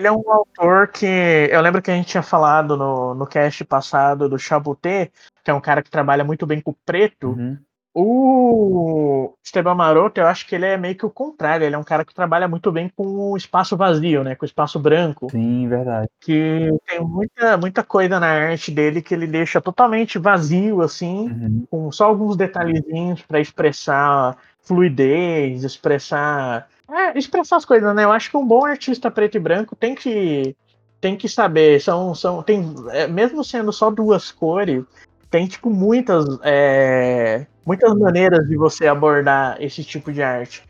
é um autor que... Eu lembro que a gente tinha falado no cast passado do Chabuté, que é um cara que trabalha muito bem com preto. Uhum. O Esteban Maroto, eu acho que ele é meio que o contrário. Ele é um cara que trabalha muito bem com o espaço vazio, né? Com o espaço branco. Sim, verdade. Que tem muita, muita coisa na arte dele que ele deixa totalmente vazio, assim, uhum, com só alguns detalhezinhos para expressar... fluidez, expressar as coisas, né? Eu acho que um bom artista preto e branco tem que saber, mesmo sendo só duas cores, tem, tipo, muitas maneiras de você abordar esse tipo de arte.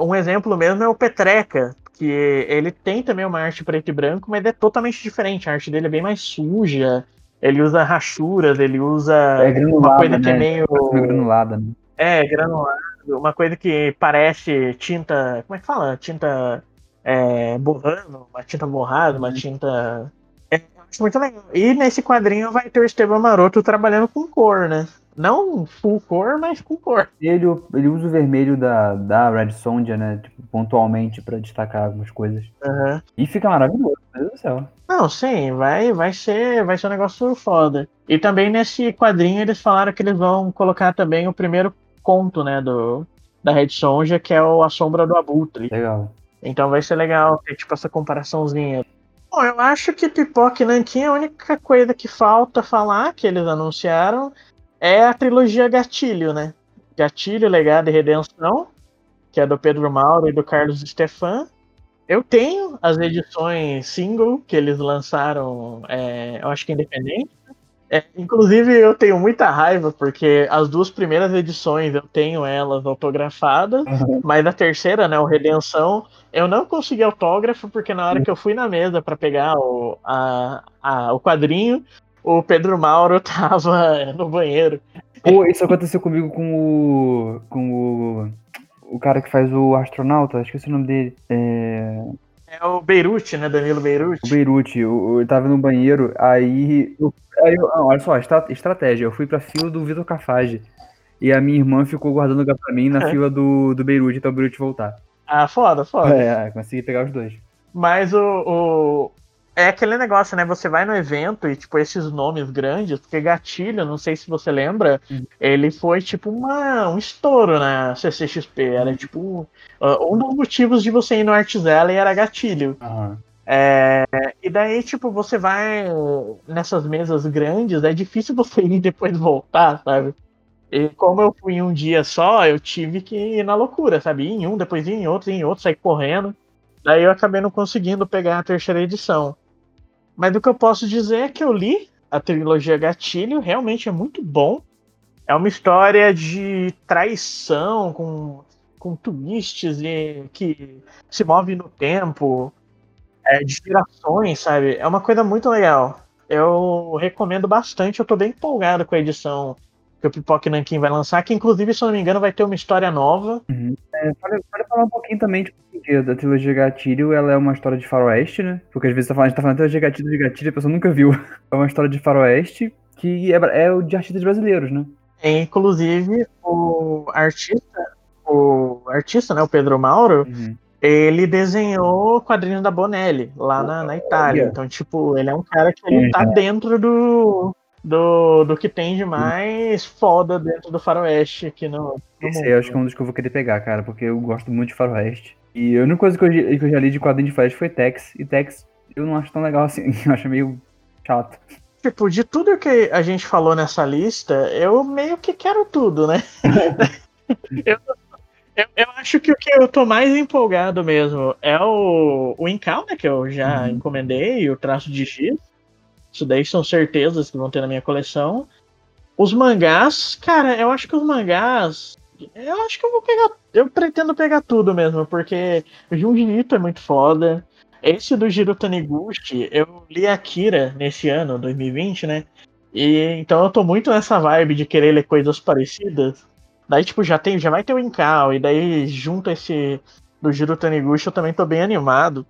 Um exemplo mesmo é o Petreca, que ele tem também uma arte preto e branco, mas é totalmente diferente, a arte dele é bem mais suja, ele usa rachuras, ele usa uma coisa, né? Que é meio... granulada, né? Granulado, uma coisa que parece tinta, como é que fala? Tinta borrando, uma tinta borrada, uma tinta... muito legal. E nesse quadrinho vai ter o Esteban Maroto trabalhando com cor, né? Não full cor, mas com cor. Ele usa o vermelho da Red Sonja, né? Tipo, pontualmente pra destacar algumas coisas. Uhum. E fica maravilhoso, meu Deus do céu. Não, sim, vai ser um negócio foda. E também nesse quadrinho eles falaram que eles vão colocar também o primeiro conto, né, da Red Sonja, que é A Sombra do Abutre. Legal. Então vai ser legal ter, tipo, essa comparaçãozinha. Bom, eu acho que Pipoca e Nanquim, a única coisa que falta falar, que eles anunciaram, é a trilogia Gatilho, né? Gatilho, Legado e Redenção, que é do Pedro Mauro e do Carlos Stefan. Eu tenho as edições single que eles lançaram, eu acho que independente. Inclusive, eu tenho muita raiva, porque as duas primeiras edições eu tenho elas autografadas, uhum, mas a terceira, né, o Redenção... Eu não consegui autógrafo, porque na hora que eu fui na mesa pra pegar o quadrinho, o Pedro Mauro tava no banheiro. Pô, isso aconteceu comigo com o cara que faz o astronauta, esqueci o nome dele. É o Beirute, né? Danilo Beirute. O Beirute, eu tava no banheiro, olha só, estratégia, eu fui pra fila do Vitor Cafaggi, e a minha irmã ficou guardando pra mim na fila do Beirute, até o Beirute voltar. Ah, foda. Consegui pegar os dois. Mas é aquele negócio, né? Você vai no evento e, tipo, esses nomes grandes, porque Gatilho, não sei se você lembra, ele foi, tipo, um estouro na CCXP. Era, tipo, um dos motivos de você ir no Artzela e era Gatilho. Uhum. E daí, tipo, você vai nessas mesas grandes, é difícil você ir e depois voltar, sabe? E como eu fui em um dia só, eu tive que ir na loucura, sabe? Ir em um, depois ir em outro, sair correndo. Daí eu acabei não conseguindo pegar a terceira edição. Mas o que eu posso dizer é que eu li a trilogia Gatilho, realmente é muito bom. É uma história de traição, com twists e que se move no tempo, de gerações, sabe? É uma coisa muito legal. Eu recomendo bastante, eu tô bem empolgado com a edição que o Pipoca e Nanquim vai lançar, que inclusive, se eu não me engano, vai ter uma história nova. Uhum. Pode falar um pouquinho também, tipo, da trilogia Gatilho, ela é uma história de faroeste, né? Porque às vezes a gente tá falando trilogia Gatilho, a pessoa nunca viu. É uma história de faroeste que é de artistas brasileiros, né? Inclusive, o artista, né, o Pedro Mauro, uhum, ele desenhou quadrinhos da Bonelli, lá na Itália. Então, tipo, ele é um cara que ele tá dentro do... do que tem de mais foda dentro do faroeste aqui no esse mundo. Aí eu acho que é um dos que eu vou querer pegar, cara, porque eu gosto muito de faroeste. E a única coisa que eu já li de quadrinho de faroeste foi Tex, e Tex eu não acho tão legal assim, eu acho meio chato. Tipo, de tudo que a gente falou nessa lista, eu meio que quero tudo, né? Eu acho que o que eu tô mais empolgado mesmo é o Incal, né, que eu já encomendei, o Traço de Giz. Isso daí são certezas que vão ter na minha coleção. Os mangás, cara, eu acho que os mangás... Eu acho que eu vou pegar... Eu pretendo pegar tudo mesmo, porque o Junji Ito é muito foda. Esse do Jiro Taniguchi, eu li Akira nesse ano, 2020, né? E então eu tô muito nessa vibe de querer ler coisas parecidas. Daí, tipo, já vai ter o Incal, e daí junto esse do Jiro Taniguchi eu também tô bem animado.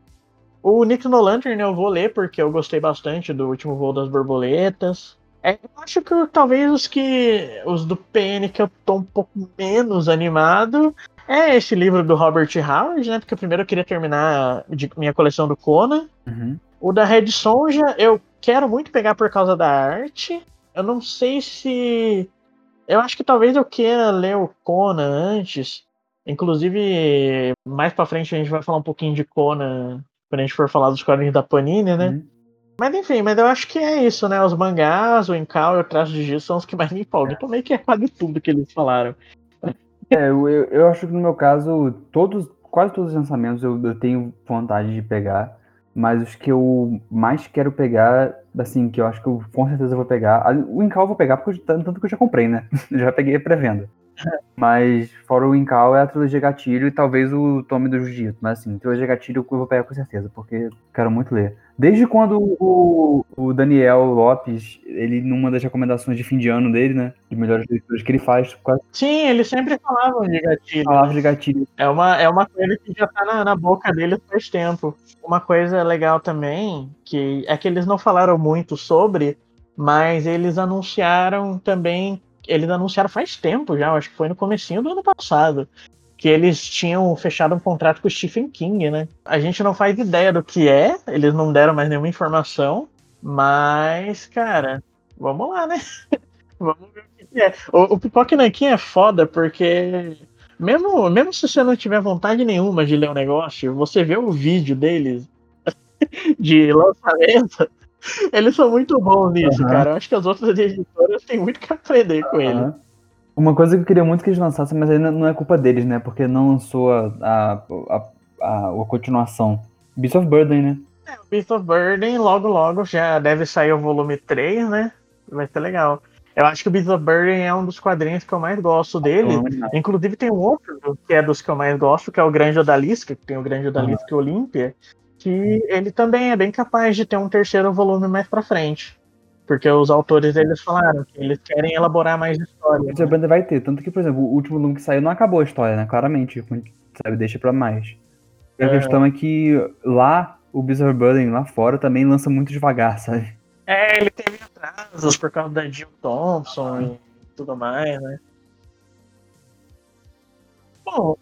O Nick No Lantern eu vou ler porque eu gostei bastante do Último Voo das Borboletas. É, eu acho que talvez os do PN que eu tô um pouco menos animado é esse livro do Robert Howard, né? Porque primeiro eu queria terminar minha coleção do Conan. Uhum. O da Red Sonja eu quero muito pegar por causa da arte. Eu não sei se... Eu acho que talvez eu queira ler o Conan antes. Inclusive, mais pra frente a gente vai falar um pouquinho de Conan... quando a gente for falar dos quadrinhos da Panini, né? Mas enfim, mas eu acho que é isso, né? Os mangás, o Incal e o Traço de Giz são os que mais me empolgam. Então meio que é quase tudo que eles falaram. É, eu acho que no meu caso, quase todos os lançamentos eu tenho vontade de pegar, mas os que eu mais quero pegar, assim, que eu acho que eu com certeza vou pegar, o Incal eu vou pegar, porque tanto que eu já comprei, né? Já peguei a pré-venda. Mas fora o Incal é a trilogia Gatilho e talvez o Tomie do Jiu-Jitsu. Mas assim, trilogia Gatilho eu vou pegar com certeza, porque quero muito ler. Desde quando o Daniel Lopes, ele numa das recomendações de fim de ano dele, né, de melhores leituras que ele faz quase... Sim, ele sempre falava de Gatilho. Falava de Gatilho. É uma coisa que já tá na boca dele faz tempo. Uma coisa legal também que é que eles não falaram muito sobre, mas eles anunciaram também. Eles anunciaram faz tempo já, acho que foi no comecinho do ano passado, que eles tinham fechado um contrato com o Stephen King, né? A gente não faz ideia do que é, eles não deram mais nenhuma informação, mas, cara, vamos lá, né? Vamos ver o que é. O Pipoca e Nanquim é foda, porque mesmo se você não tiver vontade nenhuma de ler um negócio, você vê o vídeo deles de lançamento... Eles são muito bons nisso, cara. Eu acho que as outras editoras têm muito que aprender com eles. Uma coisa que eu queria muito que eles lançassem, mas aí não é culpa deles, né? Porque não lançou a continuação. Beast of Burden, né? É, o Beast of Burden logo já deve sair o volume 3, né? Vai ser legal. Eu acho que o Beast of Burden é um dos quadrinhos que eu mais gosto dele. Inclusive tem um outro que é dos que eu mais gosto, que é o Grande Odalisca, que tem o Grande Odalisca e Olímpia. Que ele também é bem capaz de ter um terceiro volume mais pra frente. Porque os autores, eles falaram que eles querem elaborar mais história. Mas a banda vai ter. Tanto que, por exemplo, o último volume que saiu não acabou a história, né? Claramente. Sabe, deixa pra mais. E a questão é que lá, o Bizarre Burden, lá fora, também lança muito devagar, sabe? É, ele teve atrasos por causa da Jill Thompson e tudo mais, né? Bom,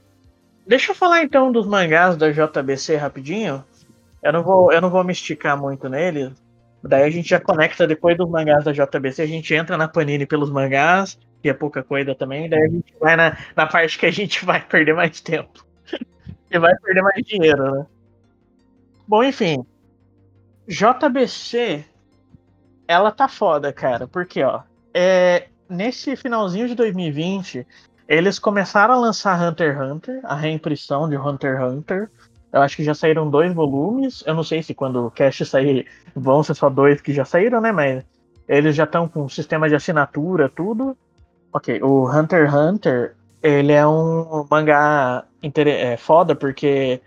deixa eu falar então dos mangás da JBC rapidinho. Eu não vou me esticar muito nele. Daí a gente já conecta depois dos mangás da JBC. A gente entra na Panini pelos mangás, que é pouca coisa também. Daí a gente vai na parte que a gente vai perder mais tempo. E vai perder mais dinheiro, né? Bom, enfim. JBC, ela tá foda, cara. Porque, nesse finalzinho de 2020, eles começaram a lançar Hunter x Hunter, a reimpressão de Hunter x Hunter. Eu acho que já saíram 2 volumes. Eu não sei se quando o cast sair vão ser só 2 que já saíram, né? Mas eles já estão com sistema de assinatura, tudo. Ok, o Hunter x Hunter, ele é um mangá foda, porque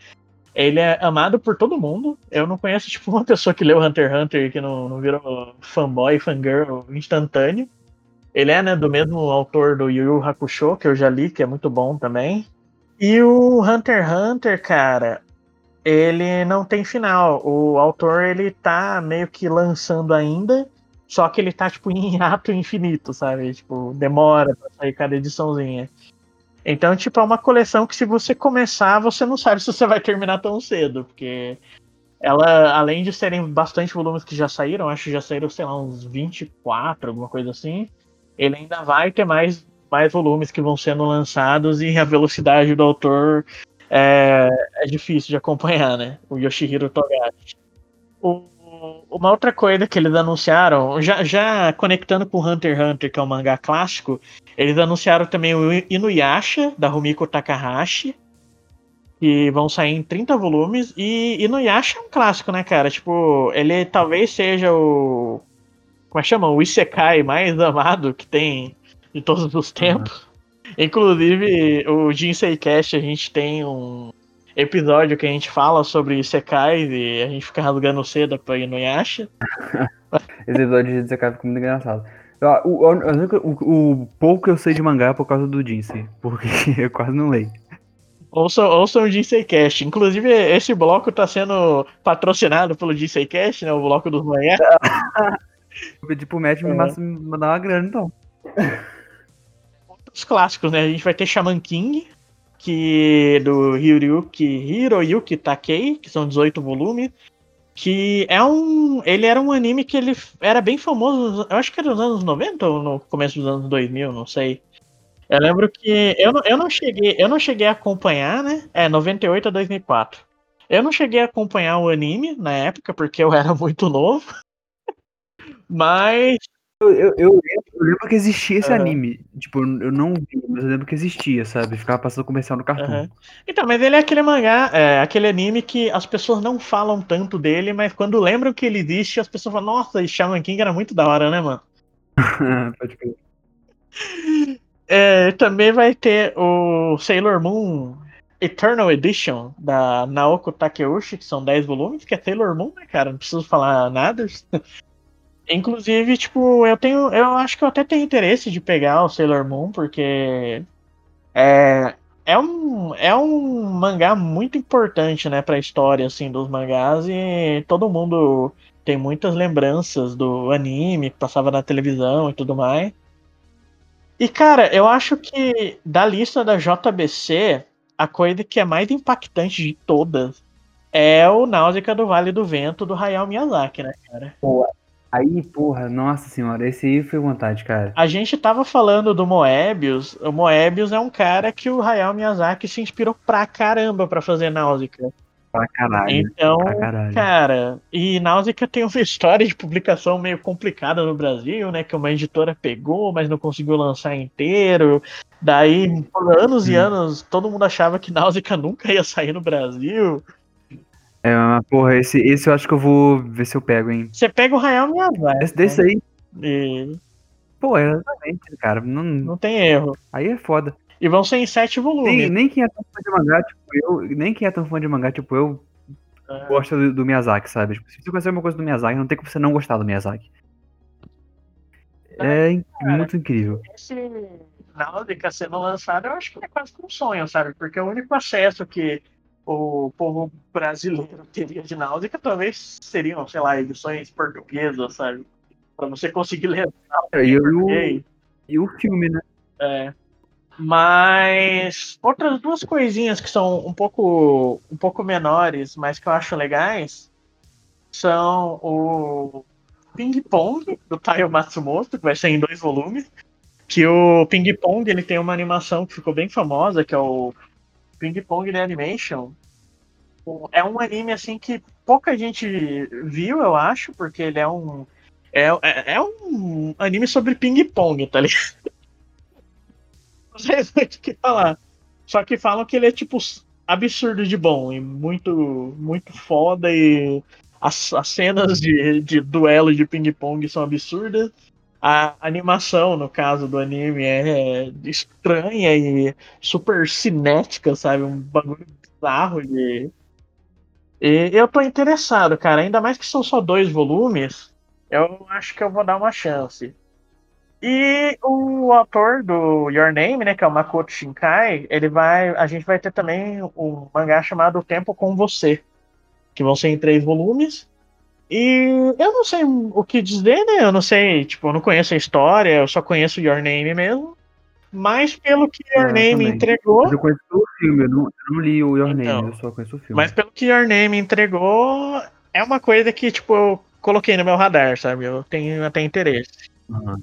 ele é amado por todo mundo. Eu não conheço, tipo, uma pessoa que leu Hunter x Hunter e que não virou fanboy, fangirl instantâneo. Ele é, né, do mesmo autor do Yu Yu Hakusho, que eu já li, que é muito bom também. E o Hunter x Hunter, cara... ele não tem final. O autor, ele tá meio que lançando ainda, só que ele tá, tipo, em hiato infinito, sabe? Tipo, demora pra sair cada ediçãozinha. Então, tipo, é uma coleção que se você começar, você não sabe se você vai terminar tão cedo, porque Ela, além de serem bastante volumes que já saíram, acho que já saíram, sei lá, uns 24, alguma coisa assim, ele ainda vai ter mais volumes que vão sendo lançados, e a velocidade do autor é difícil de acompanhar, né? O Yoshihiro Togashi. Uma outra coisa que eles anunciaram, já conectando com Hunter x Hunter, que é um mangá clássico, eles anunciaram também o Inuyasha, da Rumiko Takahashi, que vão sair em 30 volumes, e Inuyasha é um clássico, né, cara? Tipo, ele talvez seja o... como é que chama? O Isekai mais amado que tem de todos os tempos. Inclusive, o Jinseicast, a gente tem um episódio que a gente fala sobre Isekais, e a gente fica rasgando seda pra Inuyasha. Esse episódio de Isekai fica muito engraçado. O pouco que eu sei de mangá é por causa do Jinsei, porque eu quase não leio. Ouçam o Jinseicast. Inclusive, esse bloco tá sendo patrocinado pelo Jinseicast, né? O bloco dos manhãs. Eu pedi pro Matt me mandar uma grana, então. Outros clássicos, né? A gente vai ter Shaman King, que do Hiroyuki Takei, que são 18 volumes. Que é ele era um anime que ele era bem famoso, eu acho que era nos anos 90 ou no começo dos anos 2000, não sei. Eu lembro que eu não cheguei a acompanhar, né? 98 a 2004. Eu não cheguei a acompanhar o anime na época, porque eu era muito novo. Mas eu lembro que existia esse anime. Tipo, eu não vi, mas eu lembro que existia, sabe? Ficava passando comercial no Cartoon. Então, mas ele é aquele mangá, aquele anime que as pessoas não falam tanto dele, mas quando lembram que ele existe, as pessoas falam, nossa, e Shaman King era muito da hora, né, mano? Pode crer. Também vai ter o Sailor Moon Eternal Edition, da Naoko Takeuchi, que são 10 volumes, que é Sailor Moon, né, cara? Não preciso falar nada. Inclusive, tipo, eu acho que eu até tenho interesse de pegar o Sailor Moon, porque é um mangá muito importante, né, pra história, assim, dos mangás, e todo mundo tem muitas lembranças do anime que passava na televisão e tudo mais. E, cara, eu acho que da lista da JBC, a coisa que é mais impactante de todas é o Náusicaa do Vale do Vento, do Hayao Miyazaki, né, cara? Boa. Aí, porra, nossa senhora, esse aí foi vontade, cara. A gente tava falando do Moebius. O Moebius é um cara que o Hayao Miyazaki se inspirou pra caramba pra fazer Náusicaa. Pra caralho. Então, pra caralho. Cara, e Náusicaa tem uma história de publicação meio complicada no Brasil, né? Que uma editora pegou, mas não conseguiu lançar inteiro. Daí, por anos e anos, todo mundo achava que Náusicaa nunca ia sair no Brasil. É, mas porra, esse eu acho que eu vou ver se eu pego, hein? Você pega o Hayao Miyazaki. Esse desse aí. E... Pô, exatamente, cara. Não tem erro. Aí é foda. E vão ser em 7 volumes. Nem quem é tão fã de mangá, tipo eu, gosta do Miyazaki, sabe? Tipo, se você conhecer uma coisa do Miyazaki, não tem como você não gostar do Miyazaki. Cara, muito incrível. Esse Náusicaa sendo lançado, eu acho que é quase que um sonho, sabe? Porque o único acesso que o povo brasileiro teria de Náusicaa talvez seriam, sei lá, edições portuguesas, sabe? Pra você conseguir ler e o filme, né? Mas outras duas coisinhas que são um pouco menores, mas que eu acho legais, são o Ping Pong, do Taiyo Matsumoto, que vai ser em 2 volumes. Que o Ping Pong, ele tem uma animação que ficou bem famosa, que é o Ping Pong The Animation. É um anime assim que pouca gente viu, eu acho, porque ele é um anime sobre ping-pong, tá ligado? Não sei o que falar. Só que falam que ele é tipo absurdo de bom e muito, muito foda, e as cenas de duelo de ping-pong são absurdas. A animação, no caso do anime, é estranha e super cinética, sabe? Um bagulho bizarro. E eu tô interessado, cara. Ainda mais que são só 2 volumes, eu acho que eu vou dar uma chance. E o autor do Your Name, né, que é o Makoto Shinkai, a gente vai ter também um mangá chamado O Tempo Com Você, que vão ser em 3 volumes. E eu não sei o que dizer, né? Eu não sei, tipo, eu não conheço a história, eu só conheço Your Name mesmo. mas pelo que Your Name entregou... Mas eu conheço o filme, eu não li o Your Name, eu só conheço o filme. Mas pelo que Your Name entregou, é uma coisa que, tipo, eu coloquei no meu radar, sabe? Eu tenho até interesse. Uhum.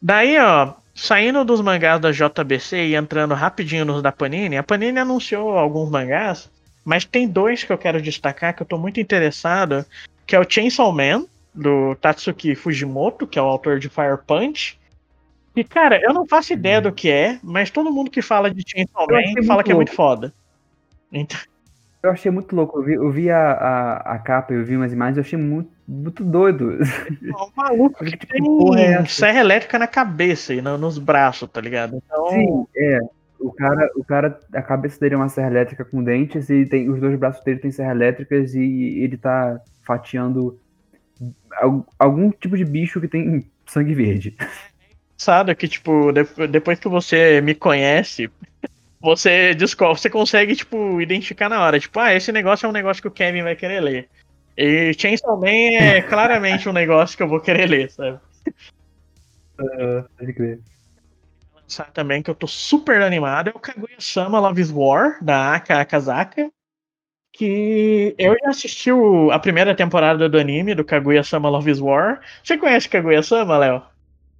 Daí, ó, saindo dos mangás da JBC e entrando rapidinho nos da Panini, a Panini anunciou alguns mangás, mas tem dois que eu quero destacar, que eu tô muito interessado, que é o Chainsaw Man, do Tatsuki Fujimoto, que é o autor de Fire Punch. E, cara, eu não faço ideia do que é, mas todo mundo que fala de Chainsaw Man fala que é muito foda. Então... Eu achei muito louco, eu vi a capa, eu vi umas imagens, eu achei muito, muito doido. É um maluco que tem serra elétrica na cabeça e nos braços, tá ligado? Então... Sim, é. O cara, a cabeça dele é uma serra elétrica com dentes e tem, os dois braços dele tem serra elétricas e ele tá fatiando algum tipo de bicho que tem sangue verde. Sabe que, tipo, depois que você me conhece, você descobre, você consegue, tipo, identificar na hora. Tipo, esse negócio é um negócio que o Kevin vai querer ler. E Chainsaw Man é claramente um negócio que eu vou querer ler, sabe? Pode crer. Lançar também, que eu tô super animado, é o Kaguya-sama Love is War, da Aka Akazaka. Que eu já assisti a primeira temporada do anime, do Kaguya-sama Love is War. Você conhece Kaguya-sama, Léo?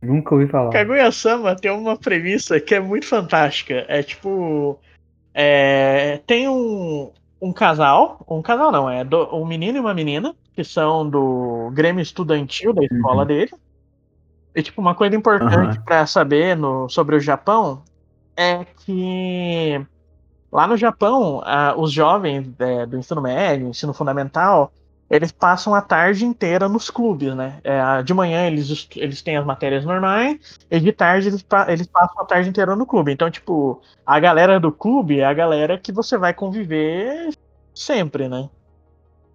Nunca ouvi falar. Kaguya-sama tem uma premissa que é muito fantástica. É tipo... tem um casal... Um casal não, é um menino e uma menina, que são do Grêmio Estudantil da escola dele. E tipo, uma coisa importante pra saber sobre o Japão é que... Lá no Japão, os jovens do ensino médio, ensino fundamental... Eles passam a tarde inteira nos clubes, né? De manhã eles têm as matérias normais, e de tarde eles passam a tarde inteira no clube. Então, tipo, a galera do clube é a galera que você vai conviver sempre, né?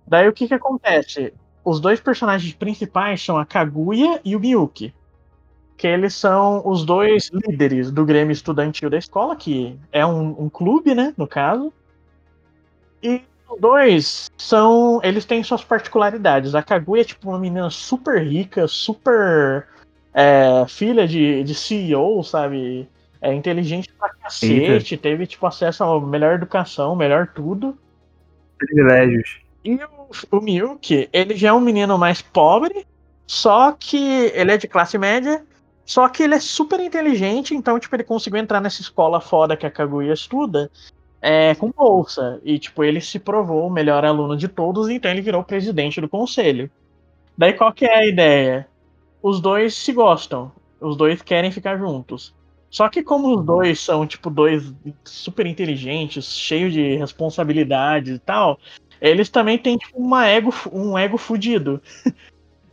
Daí o que acontece? Os dois personagens principais são a Kaguya e o Miyuki, que eles são os dois líderes do Grêmio Estudantil da escola, que é um clube, né, no caso. E... Os dois eles têm suas particularidades. A Kaguya é tipo uma menina super rica, super filha de CEO, sabe? É inteligente pra cacete, teve tipo acesso à melhor educação, melhor tudo. Privilégios. E o Miyuki, ele já é um menino mais pobre, só que ele é de classe média, só que ele é super inteligente, então tipo ele conseguiu entrar nessa escola foda que a Kaguya estuda. Com bolsa, e tipo, ele se provou o melhor aluno de todos, então ele virou presidente do conselho. Daí qual que é a ideia? Os dois se gostam, os dois querem ficar juntos. Só que como os dois são tipo dois super inteligentes, cheios de responsabilidades e tal, eles também têm tipo um ego fudido.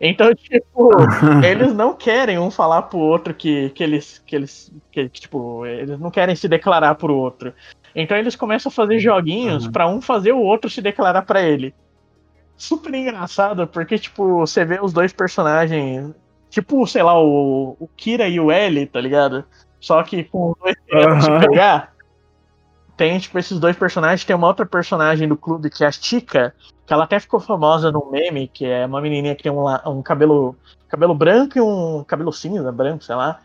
Então, tipo, eles não querem um falar pro outro que eles não querem se declarar pro outro. Então eles começam a fazer joguinhos pra um fazer o outro se declarar pra ele. Super engraçado, porque, tipo, você vê os dois personagens, tipo, sei lá, o Kira e o L, tá ligado? Só que com os dois querendo se pegar, tem, tipo, esses dois personagens. Tem uma outra personagem do clube que é a Chica, que ela até ficou famosa no meme, que é uma menininha que tem um cabelo branco e um cabelo cinza, branco, sei lá.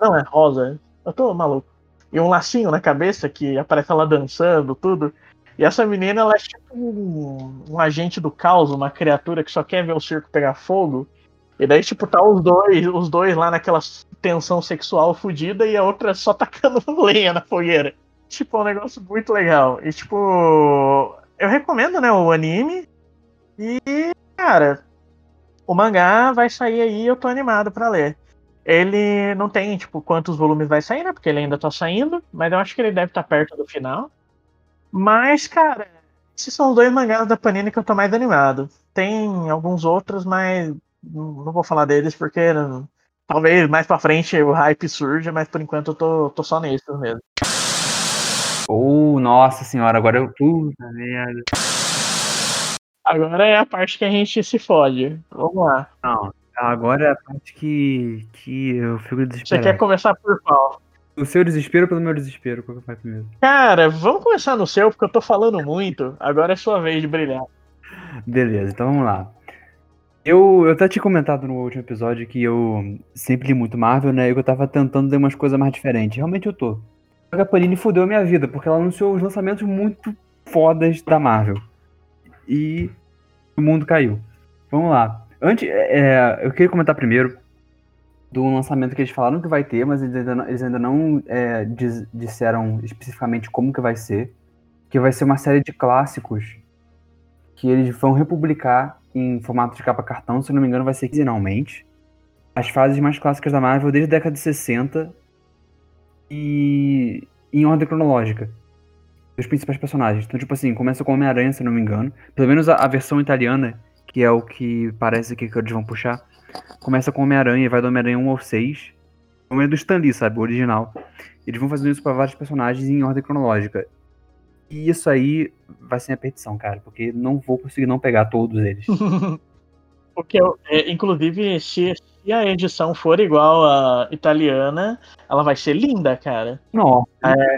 Não, é rosa. Eu tô maluco. E um lacinho na cabeça, que aparece ela dançando, tudo. E essa menina, ela é tipo um agente do caos, uma criatura que só quer ver o circo pegar fogo. E daí, tipo, tá os dois lá naquela tensão sexual fodida e a outra só tacando lenha na fogueira. Tipo, é um negócio muito legal. E, tipo, eu recomendo, né, o anime. E, cara, o mangá vai sair aí e eu tô animado pra ler. Ele não tem, tipo, quantos volumes vai sair, né? Porque ele ainda tá saindo. Mas eu acho que ele deve estar perto do final. Mas, cara, esses são os dois mangás da Panini que eu tô mais animado. Tem alguns outros, mas não vou falar deles, porque talvez mais pra frente o hype surja. Mas, por enquanto, eu tô só nesses mesmo. Nossa senhora, agora eu... Puta merda. Agora é a parte que a gente se fode. Vamos lá. Não. Agora é a parte que eu fico desesperado. Você quer começar por qual? O seu desespero pelo meu desespero? Qual que vai primeiro? Cara, vamos começar no seu, porque eu tô falando muito. Agora é sua vez de brilhar. Beleza, então vamos lá. Eu até tinha comentado no último episódio que eu sempre li muito Marvel, né? E eu tava tentando ler umas coisas mais diferentes. Realmente eu tô. A Panini fudeu a minha vida, porque ela anunciou os lançamentos muito fodas da Marvel. E o mundo caiu. Vamos lá. Antes, eu queria comentar primeiro do lançamento que eles falaram que vai ter, mas eles ainda não disseram especificamente como que vai ser. Que vai ser uma série de clássicos que eles vão republicar em formato de capa cartão, se não me engano vai ser quinzenalmente. As fases mais clássicas da Marvel desde a década de 60 e em ordem cronológica dos principais personagens. Então, tipo assim, começa com Homem-Aranha, se não me engano. Pelo menos a versão italiana, que é o que parece que eles vão puxar, começa com Homem-Aranha e vai do Homem-Aranha 1 ao 6. O Homem do Stan Lee, sabe? O original. Eles vão fazendo isso pra vários personagens em ordem cronológica. E isso aí vai ser minha perdição, cara, porque não vou conseguir não pegar todos eles. Porque, inclusive, se a edição for igual à italiana, ela vai ser linda, cara. Não.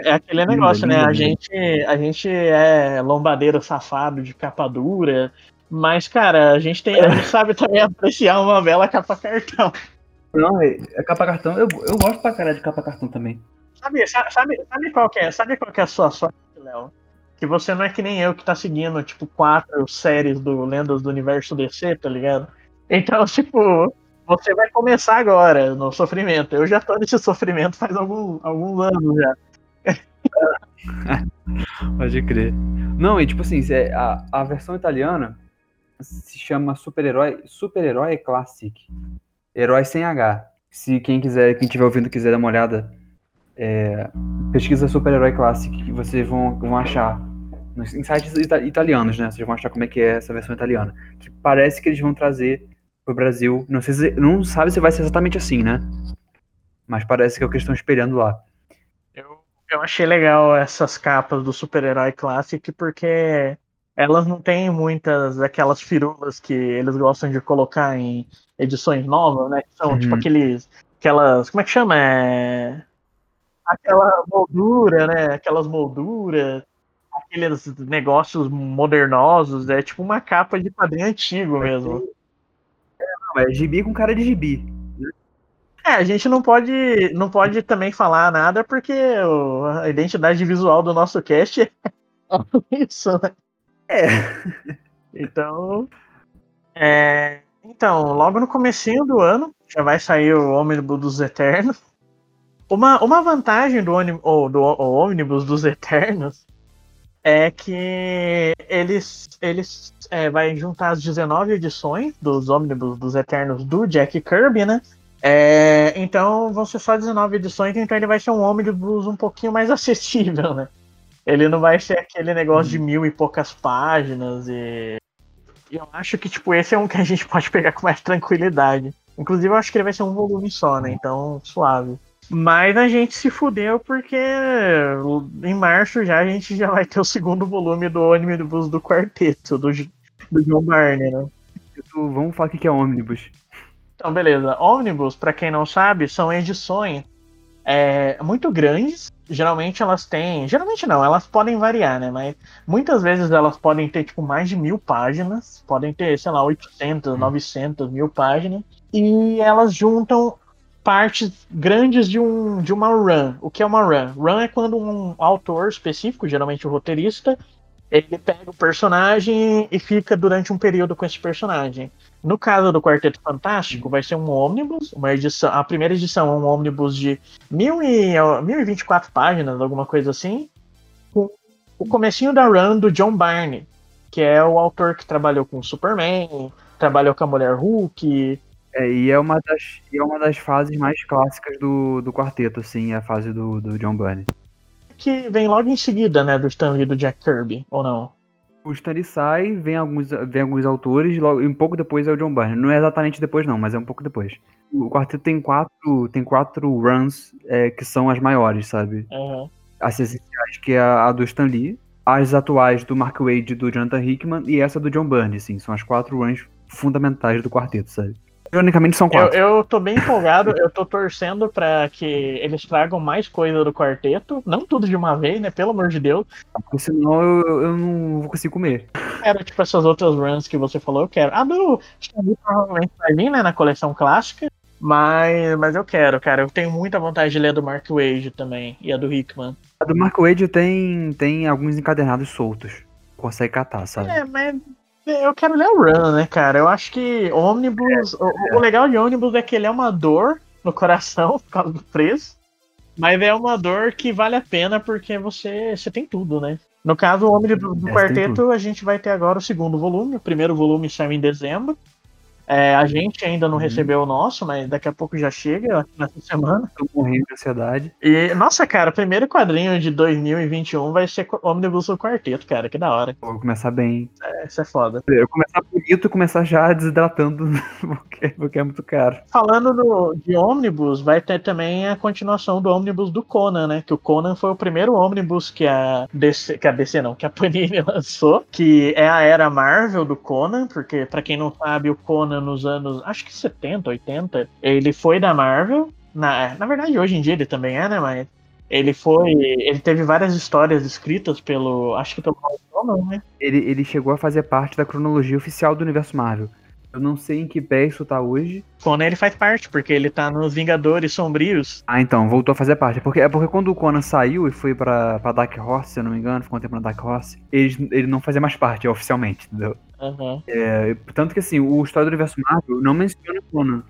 É aquele negócio, lindo, né? Lindo. A gente é lombadeiro safado de capa dura, mas, cara, a gente sabe também apreciar uma bela capa cartão. Não, a capa cartão, eu gosto pra caralho de capa cartão também. Sabe qual que é a sua sorte, Léo? Que você não é que nem eu, que tá seguindo, tipo, 4 séries do Lendas do Universo DC, tá ligado? Então, tipo, você vai começar agora no sofrimento. Eu já tô nesse sofrimento faz alguns anos já. Pode crer. Não, e tipo assim, a versão italiana se chama Super-Herói Classic. Herói sem H. Se quem tiver ouvindo quiser dar uma olhada, pesquisa Super-Herói Classic que vocês vão achar em sites italianos, né? Vocês vão achar como é que é essa versão italiana, que parece que eles vão trazer pro Brasil. Não sabe se vai ser exatamente assim, né? Mas parece que é o que eles estão esperando lá. Eu achei legal essas capas do Super-Herói Classic, porque elas não têm muitas daquelas firulas que eles gostam de colocar em edições novas, né? Que são tipo aquelas, como é que chama? Aquela moldura, né? Aquelas molduras, aqueles negócios modernosos, é tipo uma capa de quadrinho antigo mesmo. É gibi com cara de gibi. A gente não pode também falar nada, porque a identidade visual do nosso cast é isso, né? Então, logo no comecinho do ano, já vai sair o Ônibus dos Eternos. Uma vantagem do Ônibus dos Eternos é que eles vai juntar as 19 edições dos Ônibus dos Eternos do Jack Kirby, né? Então vão ser só 19 edições, então ele vai ser um ônibus um pouquinho mais acessível, né? Ele não vai ser aquele negócio de 1000 e poucas páginas e eu acho que tipo esse é um que a gente pode pegar com mais tranquilidade. Inclusive eu acho que ele vai ser um volume só, né? Então suave. Mas a gente se fudeu porque em março já a gente já vai ter o segundo volume do ônibus do quarteto, do John Barney, né? Vamos falar o que é ônibus. Então, beleza. Ônibus, pra quem não sabe, são edições muito grandes. Elas podem variar, né? Mas muitas vezes elas podem ter, tipo, mais de 1000 páginas. Podem ter, sei lá, 800, 900, 1000 páginas. E elas juntam partes grandes de uma run. O que é uma run? Run é quando um autor específico, geralmente o roteirista, ele pega o personagem e fica durante um período com esse personagem. No caso do Quarteto Fantástico, vai ser um ônibus, uma edição, a primeira edição é um ônibus de 1024 páginas, alguma coisa assim, com o comecinho da run do John Byrne, que é o autor que trabalhou com o Superman, trabalhou com a Mulher Hulk. E é uma das fases mais clássicas do Quarteto, assim, a fase do John Byrne. Que vem logo em seguida, né, do Stan Lee e do Jack Kirby, ou não? O Stan Lee sai, vem alguns autores, logo, e um pouco depois é o John Byrne. Não é exatamente depois não, mas é um pouco depois. O quarteto tem quatro runs que são as maiores, sabe? Uhum. As essenciais, que é a do Stan Lee, as atuais do Mark Waid e do Jonathan Hickman, e essa do John Byrne, assim, são as 4 runs fundamentais do quarteto, sabe? ironicamente são quatro. Eu tô bem empolgado, eu tô torcendo pra que eles tragam mais coisa do quarteto, não tudo de uma vez, né, pelo amor de Deus. Porque senão eu não vou conseguir comer. Era tipo essas outras runs que você falou, eu quero. Ah, do Stanley provavelmente vai vir, né, na coleção clássica, mas eu quero, cara, eu tenho muita vontade de ler a do Mark Waid também, e a do Hickman. A do Mark Waid tem alguns encadernados soltos, consegue catar, sabe? É, mas... eu quero ler o Run, né, cara? Eu acho que ônibus... O legal de ônibus é que ele é uma dor no coração, por causa do preço. Mas é uma dor que vale a pena, porque você tem tudo, né? No caso, o ônibus do quarteto, a gente vai ter agora o segundo volume. O primeiro volume saiu em dezembro. É, a gente ainda não recebeu o nosso, mas daqui a pouco já chega, nessa semana. Tô morrendo de ansiedade. E, nossa, cara, o primeiro quadrinho de 2021 vai ser Omnibus do Quarteto, cara, que da hora. Vou começar bem. É, isso é foda. Eu começar bonito e começar já desidratando, porque é muito caro. Falando de Omnibus, vai ter também a continuação do Omnibus do Conan, né? Que o Conan foi o primeiro Omnibus que a Panini lançou, que é a era Marvel do Conan, porque, pra quem não sabe, o Conan nos anos, acho que 70, 80, ele foi da Marvel, na verdade hoje em dia ele também é, né, mas ele teve várias histórias escritas pelo Paul Roman, né? Ele chegou a fazer parte da cronologia oficial do universo Marvel. Eu não sei em que pé isso tá hoje. Conan ele faz parte, porque ele tá nos Vingadores Sombrios. Ah, então, voltou a fazer parte. É porque quando o Conan saiu e foi pra Dark Horse, se eu não me engano, ficou um tempo na Dark Horse, ele não fazia mais parte, oficialmente, entendeu? Uhum. É, tanto que, assim, o História do Universo Marvel não menciona o Conan.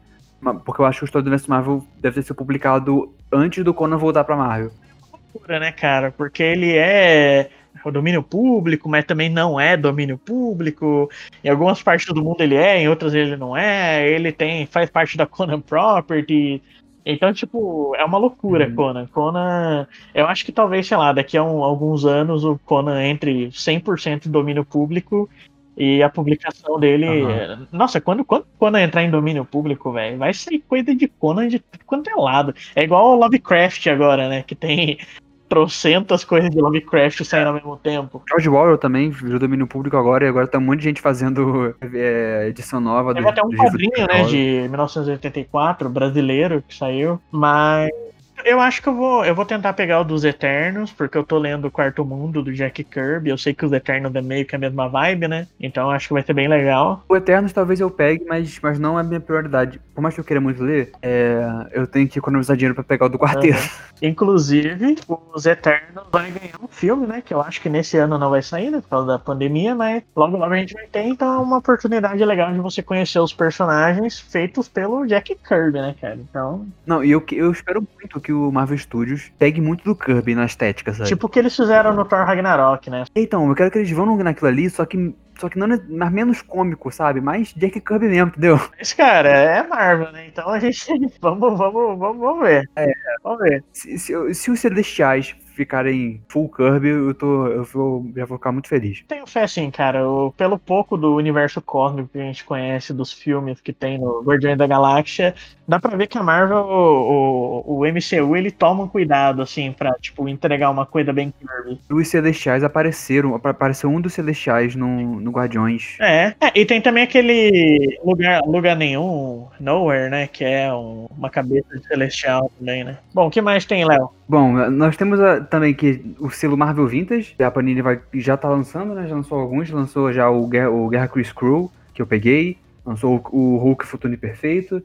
Porque eu acho que o História do Universo Marvel deve ter sido publicado antes do Conan voltar pra Marvel. É uma loucura, né, cara? Porque ele é... o domínio público, mas também não é domínio público. Em algumas partes do mundo ele é, em outras ele não é. Ele faz parte da Conan Property. Então, tipo, é uma loucura, Conan. Conan, eu acho que talvez, sei lá, daqui a alguns anos o Conan entre 100% em domínio público e a publicação dele... Uhum. Nossa, quando Conan entrar em domínio público, velho, vai sair coisa de Conan de tudo quanto é lado. É igual o Lovecraft agora, né, que tem... trocentas coisas de Lovecraft saindo ao mesmo tempo. George Orwell também virou domínio público agora, e agora tá um monte de gente fazendo edição nova. Teve até um quadrinho, né, de 1984, brasileiro, que saiu, mas eu acho que eu vou tentar pegar o dos Eternos, porque eu tô lendo o Quarto Mundo, do Jack Kirby, eu sei que os Eternos é meio que a mesma vibe, né, então acho que vai ser bem legal. O Eternos talvez eu pegue, mas não é a minha prioridade. Por mais que eu queira muito ler, eu tenho que economizar dinheiro pra pegar o do Quarteto. Uhum. Inclusive, os Eternos vai ganhar um filme, né, que eu acho que nesse ano não vai sair, né, por causa da pandemia, mas logo logo a gente vai ter, então, uma oportunidade legal de você conhecer os personagens feitos pelo Jack Kirby, né, cara, então... Não, e eu espero muito que o Marvel Studios pegue muito do Kirby na estética, sabe? Tipo o que eles fizeram no Thor Ragnarok, né? Então, eu quero que eles vão naquilo ali, só que não, mas menos cômico, sabe? Mais Jack Kirby mesmo, entendeu? Mas, cara, é Marvel, né? Então a gente... Vamos ver. Vamos ver. Se os Celestiais ficarem full Kirby, eu já vou ficar muito feliz. Tenho fé, sim, cara. Pelo pouco do universo cósmico que a gente conhece, dos filmes que tem no Guardiões da Galáxia, dá pra ver que a Marvel, o MCU, ele toma um cuidado, assim, pra, tipo, entregar uma coisa bem Kirby. Os Celestiais apareceu um dos Celestiais no Guardiões. E tem também aquele lugar nenhum, Nowhere, né, que é uma cabeça de Celestial também, né? Bom, o que mais tem, Léo? Bom, nós temos também que o selo Marvel Vintage, a Panini já tá lançando, né? Já lançou alguns, lançou já o Guerra Chris Crew, que eu peguei, lançou o Hulk Futuro Imperfeito,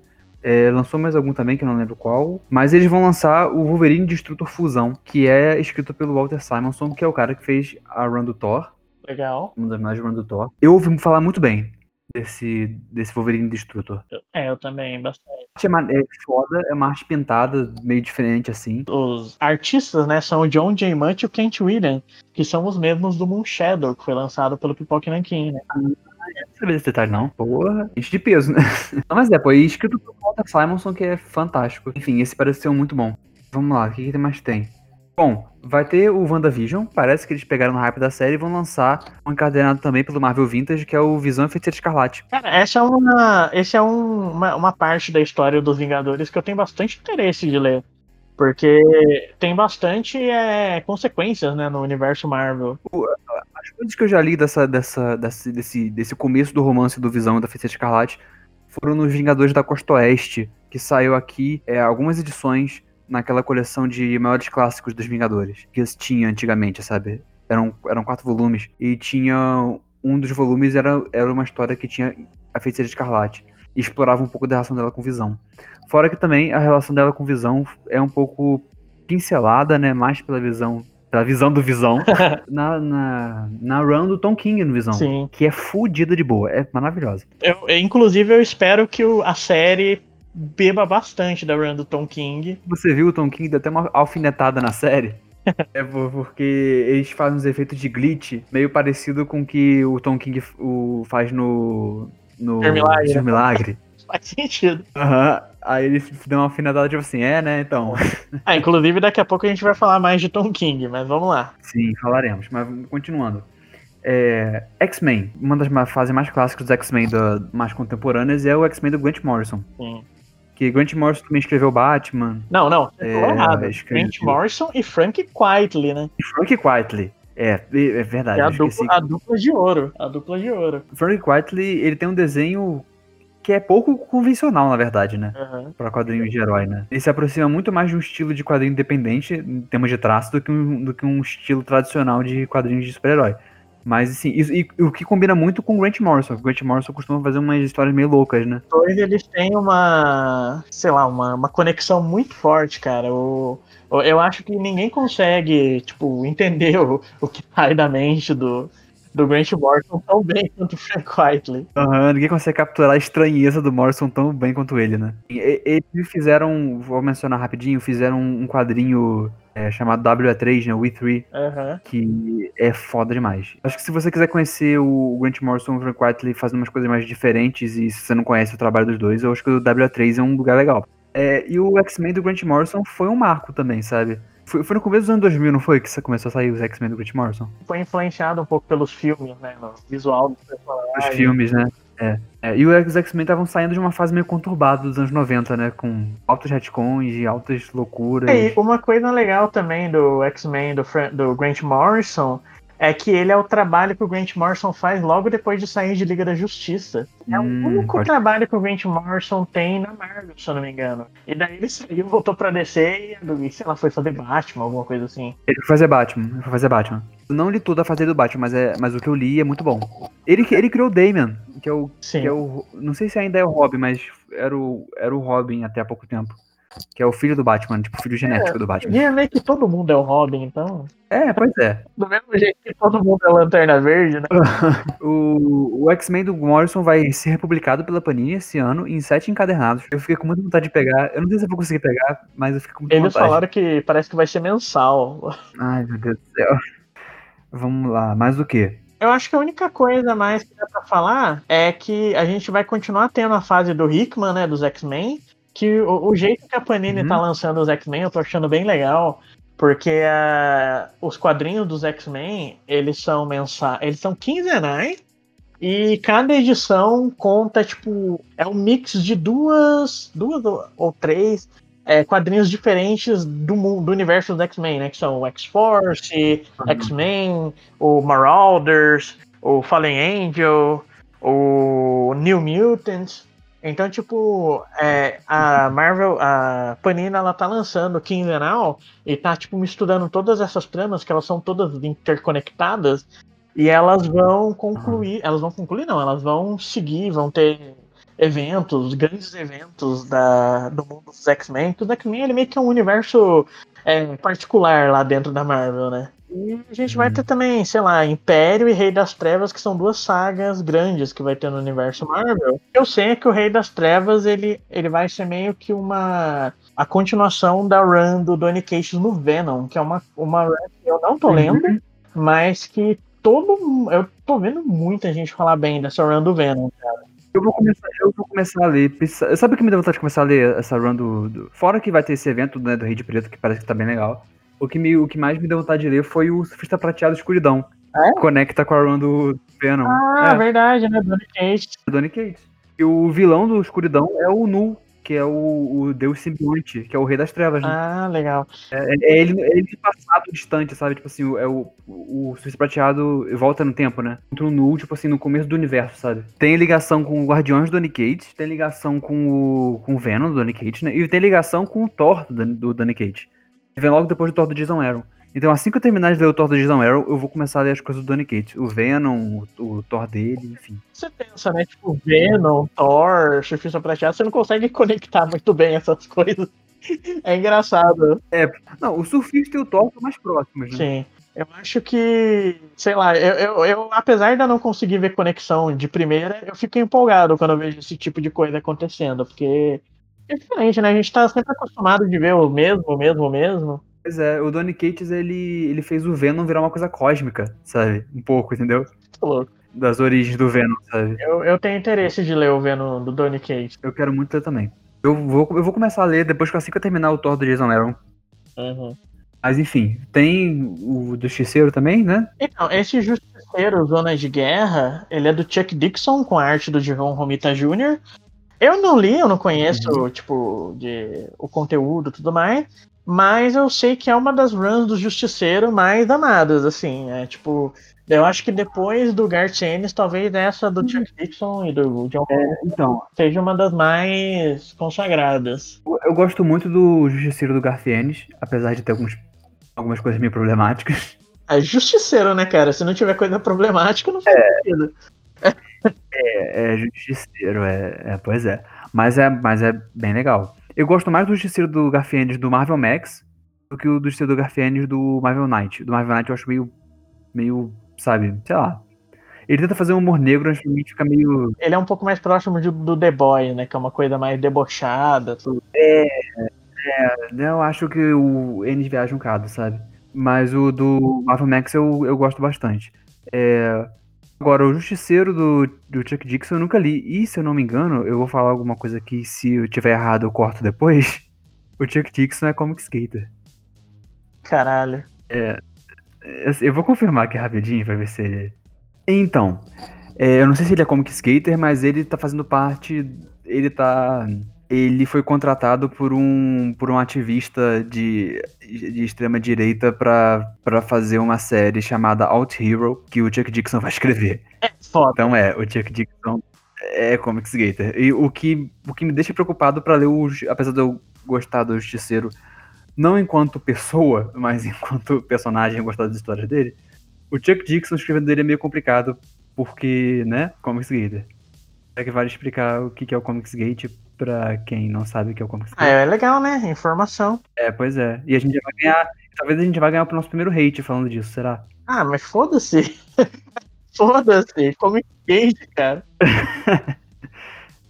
lançou mais algum também, que eu não lembro qual, mas eles vão lançar o Wolverine Destrutor Fusão, que é escrito pelo Walter Simonson, que é o cara que fez a run do Thor. Legal. Uma das mais run do Thor. Eu ouvi falar muito bem desse Wolverine Destrutor. Eu também, bastante. É foda, é uma arte pintada, meio diferente, assim. Os artistas, né, são o John J. Mutt e o Kent Whedon, que são os mesmos do Moonshadow, que foi lançado pelo Pipoca e Nanquim, né? Eu não sabia desse detalhe, não. Porra, enche de peso, né? Não, mas e escrito por Walter Simonson, que é fantástico. Enfim, esse parece ser um muito bom. Vamos lá, o que mais tem? Bom, vai ter o WandaVision, parece que eles pegaram no hype da série e vão lançar um encadernado também pelo Marvel Vintage, que é o Visão e Feiticeira Escarlate. Cara, essa é uma parte da história dos Vingadores que eu tenho bastante interesse de ler, porque tem bastante consequências, né, no universo Marvel. As coisas que eu já li desse começo do romance do Visão e da Feiticeira Escarlate foram nos Vingadores da Costa Oeste, que saiu aqui algumas edições naquela coleção de maiores clássicos dos Vingadores, que tinha antigamente, sabe? Eram 4 volumes, e tinha um dos volumes era uma história que tinha a Feiticeira Escarlate, e explorava um pouco da relação dela com Visão. Fora que também a relação dela com Visão é um pouco pincelada, né, mais pela visão do Visão, na run do Tom King no Visão. Sim. Que é fodida de boa, é maravilhosa. Inclusive eu espero que a série beba bastante da run do Tom King. Você viu o Tom King deu até uma alfinetada na série? É porque eles fazem uns efeitos de glitch meio parecido com o que o Tom King faz no Seu Milagre. Faz sentido. Aham. Uhum. Aí ele deu uma afinidade tipo assim, né, então... Inclusive daqui a pouco a gente vai falar mais de Tom King, mas vamos lá. Sim, falaremos, mas continuando. X-Men, uma das fases mais clássicas dos X-Men mais contemporâneas é o X-Men do Grant Morrison. Sim. Que Grant Morrison também escreveu Batman... Não, falou errado. Grant Morrison e Frank Quitely, né? E Frank Quitely. É verdade. É a dupla de ouro. Frank Quitely, ele tem um desenho... que é pouco convencional, na verdade, né? Uhum. Pra quadrinhos de herói, né? Ele se aproxima muito mais de um estilo de quadrinho independente, em termos de traço, do que um estilo tradicional de quadrinhos de super-herói. Mas, assim, e o que combina muito com o Grant Morrison. O Grant Morrison costuma fazer umas histórias meio loucas, né? Eles têm uma conexão muito forte, cara. Eu acho que ninguém consegue, entender o que sai da mente do Grant Morrison tão bem quanto o Frank Quitely. Ninguém consegue capturar a estranheza do Morrison tão bem quanto ele, né? Eles fizeram, vou mencionar rapidinho, fizeram um quadrinho chamado WE3, né? WE3, que é foda demais. Acho que se você quiser conhecer o Grant Morrison e o Frank Quitely fazendo umas coisas mais diferentes, e se você não conhece o trabalho dos dois, eu acho que o WE3 é um lugar legal. E o X-Men do Grant Morrison foi um marco também, sabe? Foi no começo dos anos 2000, não foi? Que você começou a sair os X-Men do Grant Morrison? Foi influenciado um pouco pelos filmes, né? No visual do personagem. Os filmes, né? E os X-Men estavam saindo de uma fase meio conturbada dos anos 90, né? Com altos retcons e altas loucuras. E uma coisa legal também do X-Men do Grant Morrison é que ele é o trabalho que o Grant Morrison faz logo depois de sair de Liga da Justiça. É o único trabalho que o Grant Morrison tem na Marvel, se eu não me engano. E daí ele saiu, voltou pra DC e, sei lá, foi fazer Batman, alguma coisa assim. Ele foi fazer Batman. Eu não li tudo a fazer do Batman, mas o que eu li é muito bom. Ele criou o Damian, que é o... Não sei se ainda é o Robin, mas era o Robin até há pouco tempo. Que é o filho do Batman, o filho genético do Batman. E é meio que todo mundo é o Robin, então... pois é. Do mesmo jeito que todo mundo é Lanterna Verde, né? O X-Men do Morrison vai ser republicado pela Panini esse ano em 7 encadernados. Eu fiquei com muita vontade de pegar. Eu não sei se eu vou conseguir pegar, mas eu fiquei com muita vontade. Eles falaram que parece que vai ser mensal. Ai, meu Deus do céu. Vamos lá, mais o quê? Eu acho que a única coisa mais que dá pra falar é que a gente vai continuar tendo a fase do Hickman, né, dos X-Men, que o jeito que a Panini tá lançando os X-Men eu tô achando bem legal, porque os quadrinhos dos X-Men, eles são quinzenais, e cada edição conta, é um mix de duas ou três quadrinhos diferentes do universo dos X-Men, né, que são o X-Force, X-Men, o Marauders, o Fallen Angel, o New Mutants. Então, a Marvel, a Panini, ela tá lançando quinzenal e tá, misturando todas essas tramas, que elas são todas interconectadas, e elas vão seguir, vão ter eventos, grandes eventos do mundo dos X-Men. Tudo X-Men, ele meio que é um universo particular lá dentro da Marvel, né? E a gente vai ter também, sei lá, Império e Rei das Trevas, que são 2 sagas grandes que vai ter no universo Marvel. Eu sei que o Rei das Trevas, ele vai ser meio que a continuação da run do Donny Cates no Venom, que é uma run que eu não tô lendo, mas que eu tô vendo muita gente falar bem dessa run do Venom, cara. Eu vou começar a ler. Sabe o que me deu vontade de começar a ler essa run Fora que vai ter esse evento, né, do Rei de Preto, que parece que tá bem legal. O que mais me deu vontade de ler foi o Surfista Prateado Escuridão. É? Que conecta com a run do Venom. Verdade, né? Donny Cates. E o vilão do Escuridão é o Nu, que é o Deus Simbionte, que é o Rei das Trevas, né? Ah, legal. É ele de passado distante, sabe? Tipo assim, é o Suíço Prateado volta no tempo, né? Entra no Nu, tipo assim, no começo do universo, sabe? Tem ligação com o Guardiões do Unicate, tem ligação com o Venom do Unicate, né? E tem ligação com o Thor do Unicate. Vem logo depois do Thor do Jason Aaron. Então, assim que eu terminar de ler o Thor do Jason Aaron, eu vou começar a ler as coisas do Donny Cates. O Venom, o Thor dele, enfim. Você pensa, né? Tipo, Venom, Thor, Surfista Prateado, você não consegue conectar muito bem essas coisas. É engraçado. É, não, o Surfista e o Thor são mais próximos, né? Sim. Eu acho que, sei lá, eu apesar de eu não conseguir ver conexão de primeira, eu fico empolgado quando eu vejo esse tipo de coisa acontecendo, porque é diferente, né? A gente tá sempre acostumado de ver o mesmo. Pois é, o Donny Cates, ele fez o Venom virar uma coisa cósmica, sabe? Um pouco, entendeu? Louco. Das origens do Venom, sabe? Eu tenho interesse de ler o Venom do Donny Cates. Eu quero muito ler também. Eu vou começar a ler depois que assim que eu terminar o Thor do Jason Aaron. Uhum. Mas enfim, tem o do Justiceiro também, né? Então, esse Justiceiro, Zonas de Guerra, ele é do Chuck Dixon, com a arte do Devon Romita Jr. Eu não li, eu não conheço, tipo, o conteúdo e tudo mais. Mas eu sei que é uma das runs do Justiceiro mais amadas, assim, é tipo... Eu acho que depois do Garth Ennis, talvez essa do Chuck Dixon e do John então seja uma das mais consagradas. Eu gosto muito do Justiceiro do Garth Ennis, apesar de ter algumas coisas meio problemáticas. É Justiceiro, né, cara? Se não tiver coisa problemática, não faz sentido. É Justiceiro, pois é. Mas é bem legal. Eu gosto mais do Justiceiro do Garth Ennis do Marvel Max do que o do Justiceiro do Garth Ennis do Marvel Knight. Do Marvel Knight eu acho meio, sabe, sei lá. Ele tenta fazer um humor negro, mas fica meio... Ele é um pouco mais próximo do The Boy, né? Que é uma coisa mais debochada, tudo. Eu acho que o Ennis viaja um bocado, sabe? Mas o do Marvel Max eu gosto bastante. Agora, o Justiceiro do Chuck Dixon eu nunca li. E, se eu não me engano, eu vou falar alguma coisa aqui, se eu tiver errado eu corto depois. O Chuck Dixon é comic skater. Caralho. Eu vou confirmar aqui rapidinho pra ver se ele... Então, eu não sei se ele é comic skater, mas ele tá fazendo parte... Ele foi contratado por um ativista de extrema-direita pra fazer uma série chamada Alt Hero, que o Chuck Dixon vai escrever. É foda. Então o Chuck Dixon é comic skater. E o que me deixa preocupado pra ler apesar de eu gostar do Justiceiro, não enquanto pessoa, mas enquanto personagem, gostar das histórias dele, o Chuck Dixon escrevendo dele é meio complicado, porque, né, comic skater. Será que vale explicar o que é o comic skater? Pra quem não sabe o que é o Comic Skate. É legal, né? Informação. Pois é. E a gente vai ganhar... Talvez a gente vai ganhar pro nosso primeiro hate falando disso, será? Ah, mas foda-se. Foda-se. Comic Skate, cara.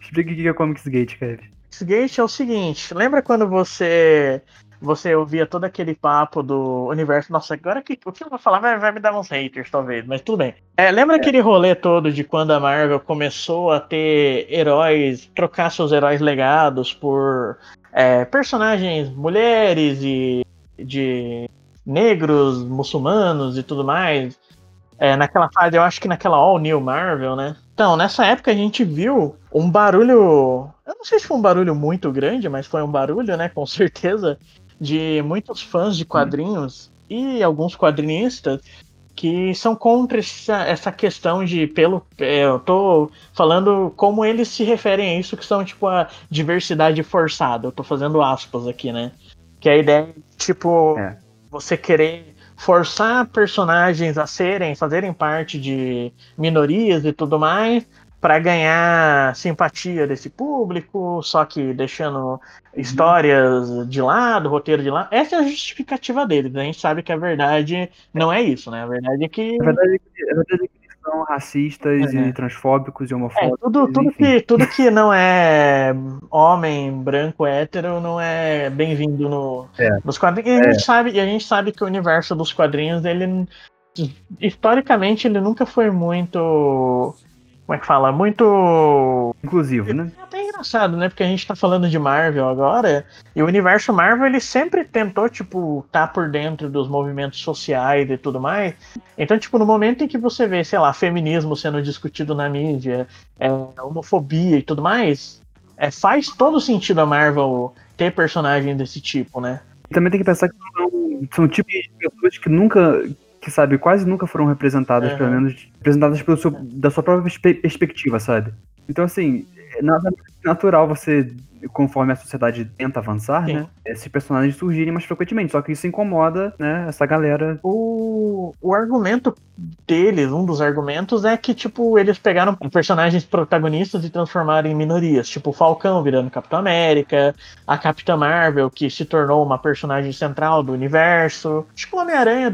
Explica o que é o Comic Skate, cara. Comic Skate é o seguinte. Lembra quando você ouvia todo aquele papo do universo? Nossa, agora o que eu vou falar vai me dar uns haters, talvez, mas tudo bem. Lembra aquele rolê todo de quando a Marvel começou a ter heróis, trocar seus heróis legados por personagens mulheres e de negros, muçulmanos e tudo mais? Naquela fase, eu acho que naquela All New Marvel, né? Então, nessa época a gente viu um barulho, eu não sei se foi um barulho muito grande, mas foi um barulho, né, com certeza, de muitos fãs de quadrinhos e alguns quadrinistas que são contra essa questão de eu tô falando como eles se referem a isso, que são tipo a diversidade forçada. Eu tô fazendo aspas aqui, né? Que a ideia é tipo você querer forçar personagens a fazerem parte de minorias e tudo mais, para ganhar simpatia desse público, só que deixando histórias de lado, roteiro de lado. Essa é a justificativa deles, né? A gente sabe que a verdade não é isso, né? A verdade é que... A verdade é que eles são racistas e transfóbicos e homofóbicos. Tudo que não é homem, branco, hétero, não é bem-vindo nos quadrinhos. E a gente sabe que o universo dos quadrinhos, ele historicamente, ele nunca foi muito... Como é que fala? Muito... inclusivo, né? É até engraçado, né? Porque a gente tá falando de Marvel agora, e o universo Marvel, ele sempre tentou, tipo, tá por dentro dos movimentos sociais e tudo mais. Então, tipo, no momento em que você vê, sei lá, feminismo sendo discutido na mídia, homofobia e tudo mais, faz todo sentido a Marvel ter personagem desse tipo, né? Também tem que pensar que são tipos de pessoas que nunca, que sabe, quase nunca foram representadas, pelo menos, representadas pelo seu, da sua própria perspectiva, sabe? Então, assim, nada natural você, conforme a sociedade tenta avançar, sim, né? Esses personagens surgirem mais frequentemente, só que isso incomoda, né? Essa galera. O argumento deles, um dos argumentos é que, tipo, eles pegaram personagens protagonistas e transformaram em minorias, tipo o Falcão virando Capitão América, a Capitã Marvel, que se tornou uma personagem central do universo, tipo o Homem-Aranha,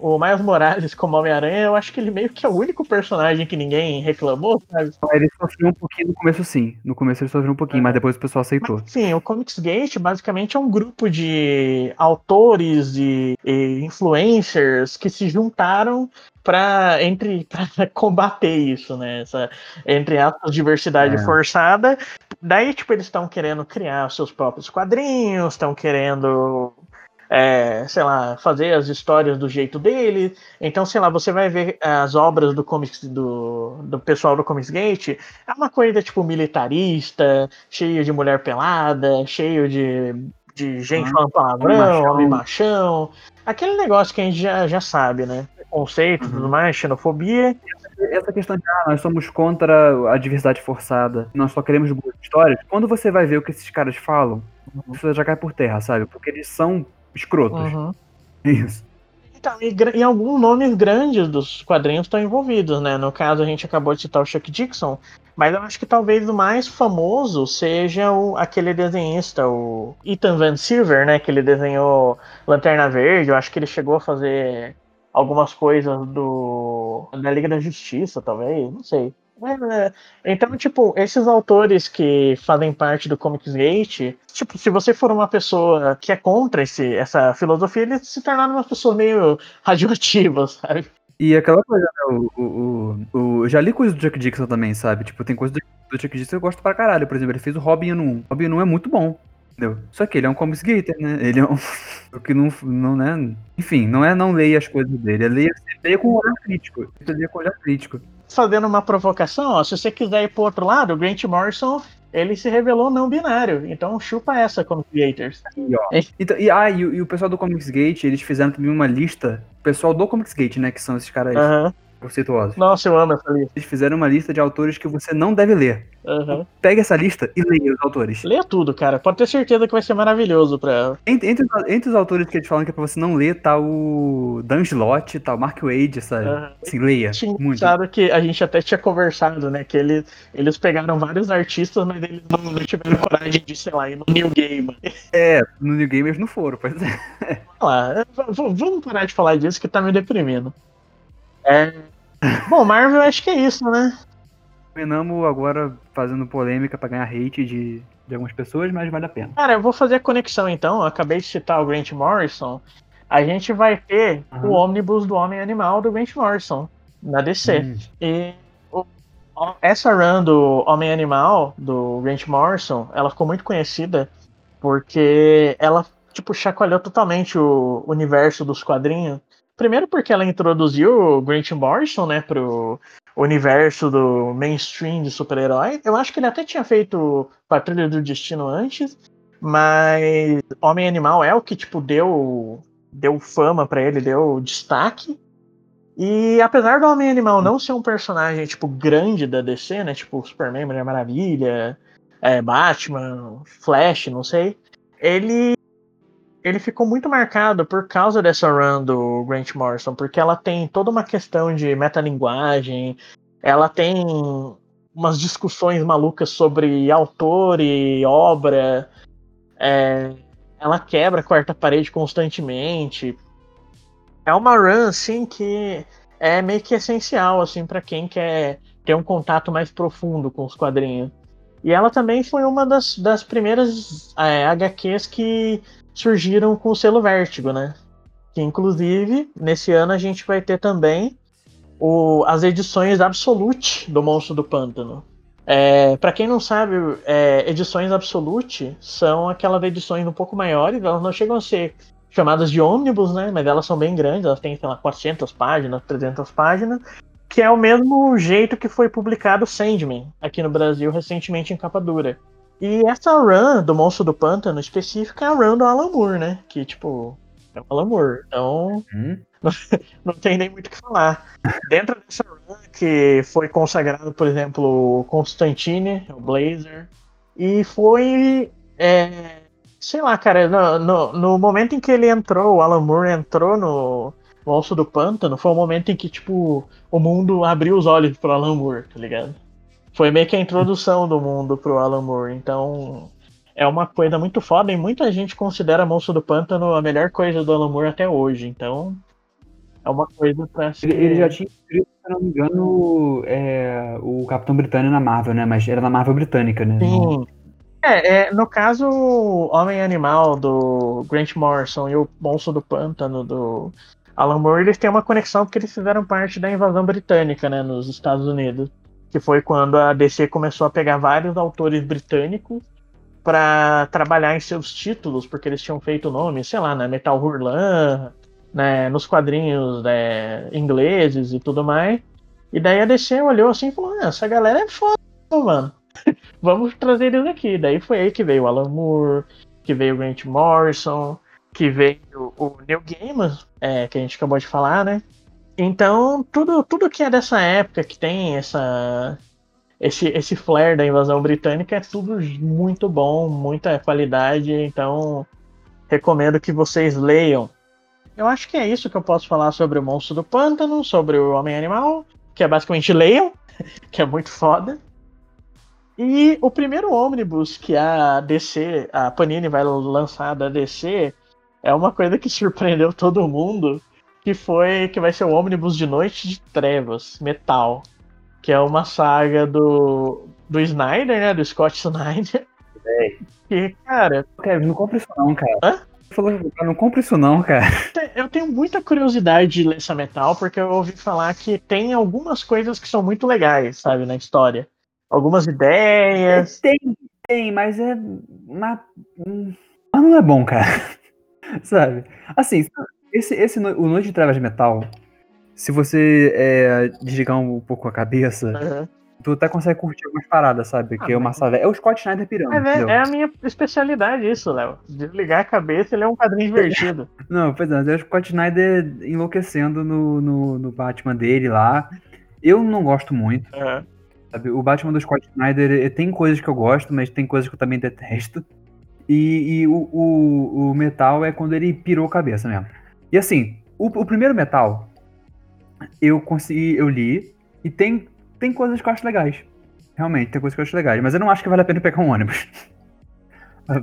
o Miles Morales como Homem-Aranha, eu acho que ele meio que é o único personagem que ninguém reclamou, sabe? Ele sofreu um pouquinho no começo, sim. No começo ele sofreu um pouquinho, mas depois o pessoal aceitou. Mas, sim, o Comicsgate basicamente é um grupo de autores e influencers que se juntaram para combater isso, né? Essa, entre aspas, diversidade forçada. Daí, tipo, eles estão querendo criar seus próprios quadrinhos, estão querendo, sei lá, fazer as histórias do jeito dele. Então, sei lá, você vai ver as obras do comics, do pessoal do Comicsgate, é uma coisa, tipo, militarista, cheio de mulher pelada, cheio de gente falando palavrão, homem machão. Aquele negócio que a gente já sabe, né? Conceito, tudo mais, xenofobia. Essa questão de, nós somos contra a diversidade forçada, nós só queremos boas histórias. Quando você vai ver o que esses caras falam, isso já cai por terra, sabe? Porque eles são escrotos. Isso. Então, e alguns nomes grandes dos quadrinhos estão envolvidos, né? No caso, a gente acabou de citar o Chuck Dixon, mas eu acho que talvez o mais famoso seja aquele desenhista, o Ethan Van Siver, né? Que ele desenhou Lanterna Verde, eu acho que ele chegou a fazer algumas coisas da Liga da Justiça, talvez, não sei. Então, tipo, esses autores que fazem parte do Comicsgate, tipo, se você for uma pessoa que é contra essa filosofia, eles se tornaram umas pessoas meio radioativas, sabe? E aquela coisa, né, eu já li coisa do Jack Dixon também, sabe? Tipo, tem coisa do Jack Dixon que eu gosto pra caralho. Por exemplo, ele fez o Robin Hood 1. Robin Hood 1 é muito bom. Entendeu? Só que ele é um comicsgator, né? Ele é um... o que não, né? Enfim, não leia as coisas dele. É leia com olhar crítico. Leia com olhar crítico. Fazendo uma provocação, ó, se você quiser ir pro outro lado, o Grant Morrison, ele se revelou não binário. Então chupa essa, Comicsgators. Então, e o pessoal do Comicsgate, eles fizeram também uma lista. O pessoal do Comicsgate, né? Que são esses caras conceituosos. Nossa, eu amo essa lista. Eles fizeram uma lista de autores que você não deve ler. Pega essa lista e leia os autores. Leia tudo, cara. Pode ter certeza que vai ser maravilhoso pra... Entre os autores que eles falam que é pra você não ler, tá o Dan Slott, tá o Mark Waid, sabe? Assim, leia. Muito. Claro que a gente até tinha conversado, né? Que eles pegaram vários artistas, mas eles não tiveram coragem de, sei lá, ir no New Gamer. No New Gamer eles não foram, pois é. Vamos parar de falar disso que tá me deprimindo. Bom, Marvel, acho que é isso, né? Menamo agora fazendo polêmica pra ganhar hate de algumas pessoas, mas vale a pena. Cara, eu vou fazer a conexão então. Eu acabei de citar o Grant Morrison. A gente vai ter o ônibus do Homem-Animal do Grant Morrison na DC. E essa run do Homem-Animal do Grant Morrison, ela ficou muito conhecida porque ela, tipo, chacoalhou totalmente o universo dos quadrinhos. Primeiro porque ela introduziu o Grant Morrison, né, pro universo do mainstream de super-herói. Eu acho que ele até tinha feito Patrulha do Destino antes, mas Homem-Animal é o que, tipo, deu fama pra ele, deu destaque. E apesar do Homem-Animal não ser um personagem, tipo, grande da DC, né, tipo Superman, Mulher Maravilha, Batman, Flash, não sei, ele ficou muito marcado por causa dessa run do Grant Morrison, porque ela tem toda uma questão de metalinguagem, ela tem umas discussões malucas sobre autor e obra, ela quebra a quarta parede constantemente. É uma run, assim, que é meio que essencial, assim, pra quem quer ter um contato mais profundo com os quadrinhos. E ela também foi uma das primeiras HQs que surgiram com o selo Vértigo, né? Que, inclusive, nesse ano a gente vai ter também as edições Absolute do Monstro do Pântano. Pra quem não sabe, edições Absolute são aquelas edições um pouco maiores, elas não chegam a ser chamadas de ônibus, né? Mas elas são bem grandes, elas têm, sei lá, 400 páginas, 300 páginas, que é o mesmo jeito que foi publicado Sandman aqui no Brasil recentemente em capa dura. E essa run do Monstro do Pântano específica é a run do Alan Moore, né? Que, tipo, é o Alan Moore. Então, não tem nem muito o que falar. Dentro dessa run que foi consagrado, por exemplo, o Constantine, o Blazer. E foi... sei lá, cara, no momento em que ele entrou, o Alan Moore entrou no Monstro do Pântano, foi o momento em que, tipo, o mundo abriu os olhos pro Alan Moore, tá ligado? Foi meio que a introdução do mundo pro Alan Moore, então é uma coisa muito foda e muita gente considera Monstro do Pântano a melhor coisa do Alan Moore até hoje, então é uma coisa pra ser... Ele já tinha escrito, se não me engano, o Capitão Britânia na Marvel, né? Mas era na Marvel britânica, né? Sim. No caso, Homem-Animal do Grant Morrison e o Monstro do Pântano do Alan Moore, eles têm uma conexão porque eles fizeram parte da invasão britânica, né, nos Estados Unidos, que foi quando a DC começou a pegar vários autores britânicos para trabalhar em seus títulos, porque eles tinham feito o nome, sei lá, na Metal Hurlan, né, nos quadrinhos, né, ingleses e tudo mais. E daí a DC olhou assim e falou, essa galera é foda, mano. Vamos trazer eles aqui. Daí foi aí que veio o Alan Moore, que veio o Grant Morrison, que veio o Neil Gaiman, que a gente acabou de falar, né? Então, tudo que é dessa época, que tem esse flare da invasão britânica, é tudo muito bom, muita qualidade. Então, recomendo que vocês leiam. Eu acho que é isso que eu posso falar sobre o Monstro do Pântano, sobre o Homem-Animal, que é basicamente leiam, que é muito foda. E o primeiro ônibus que a Panini vai lançar da DC é uma coisa que surpreendeu todo mundo, que vai ser o ônibus de Noite de Trevas, Metal, que é uma saga do Snyder, né, do Scott Snyder. E, cara... Não compra isso não, cara. Hã? Não compra isso não, cara. Eu tenho muita curiosidade de ler essa Metal, porque eu ouvi falar que tem algumas coisas que são muito legais, sabe, na história. Algumas ideias... Tem, mas é... Mas não é bom, cara. Sabe? Assim, o Noite de Trevas de Metal, se você desligar um pouco a cabeça, tu até consegue curtir algumas paradas, sabe? Que é uma saga... É o Scott Snyder pirando. É a minha especialidade isso, Léo. Desligar a cabeça, ele é um quadrinho divertido. Não, pois é. É o Scott Snyder enlouquecendo no Batman dele lá. Eu não gosto muito. O Batman do Scott Snyder tem coisas que eu gosto, mas tem coisas que eu também detesto. E o Metal é quando ele pirou a cabeça mesmo. E assim, o primeiro Metal eu li, e tem coisas que eu acho legais. Realmente, tem coisas que eu acho legais, mas eu não acho que vale a pena pegar um ônibus. Eu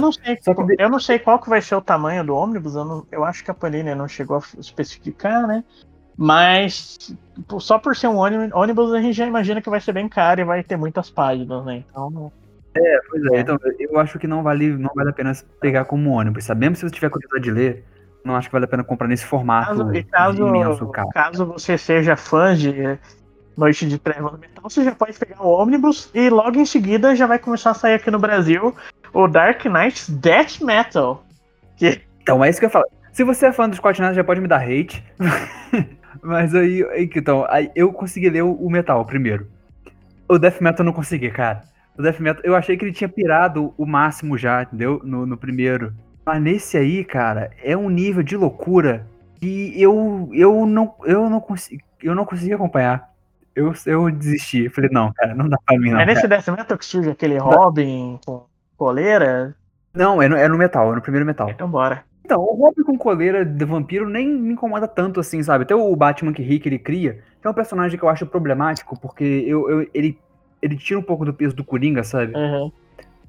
não sei. Eu não sei qual que vai ser o tamanho do ônibus, eu acho que a Panini não chegou a especificar, né? Mas só por ser um ônibus a gente já imagina que vai ser bem caro e vai ter muitas páginas, né? Então... Então eu acho que não vale a pena pegar como ônibus, sabe? Mesmo se você tiver curiosidade de ler, não acho que vale a pena comprar nesse formato imenso, cara. Caso você seja fã de Noite de Trevas Metal, você já pode pegar o ônibus e logo em seguida já vai começar a sair aqui no Brasil o Dark Knight Death Metal. Então é isso que eu falo. Se você é fã do Scott Snyder, já pode me dar hate. Mas aí, então, eu consegui ler o Metal primeiro. O Death Metal eu não consegui, cara. O Death Metal, eu achei que ele tinha pirado o máximo já, entendeu? No primeiro. Mas nesse aí, cara, é um nível de loucura que eu não consegui acompanhar. Eu desisti. Falei, não, cara, não dá pra mim, não. É nesse Death Metal que surge aquele Robin com coleira? Não, é no Metal, é no primeiro Metal. Então bora. Então, o Robin com coleira de vampiro nem me incomoda tanto assim, sabe? Até o Batman que ri, que ele cria, é um personagem que eu acho problemático, porque ele tira um pouco do peso do Coringa, sabe?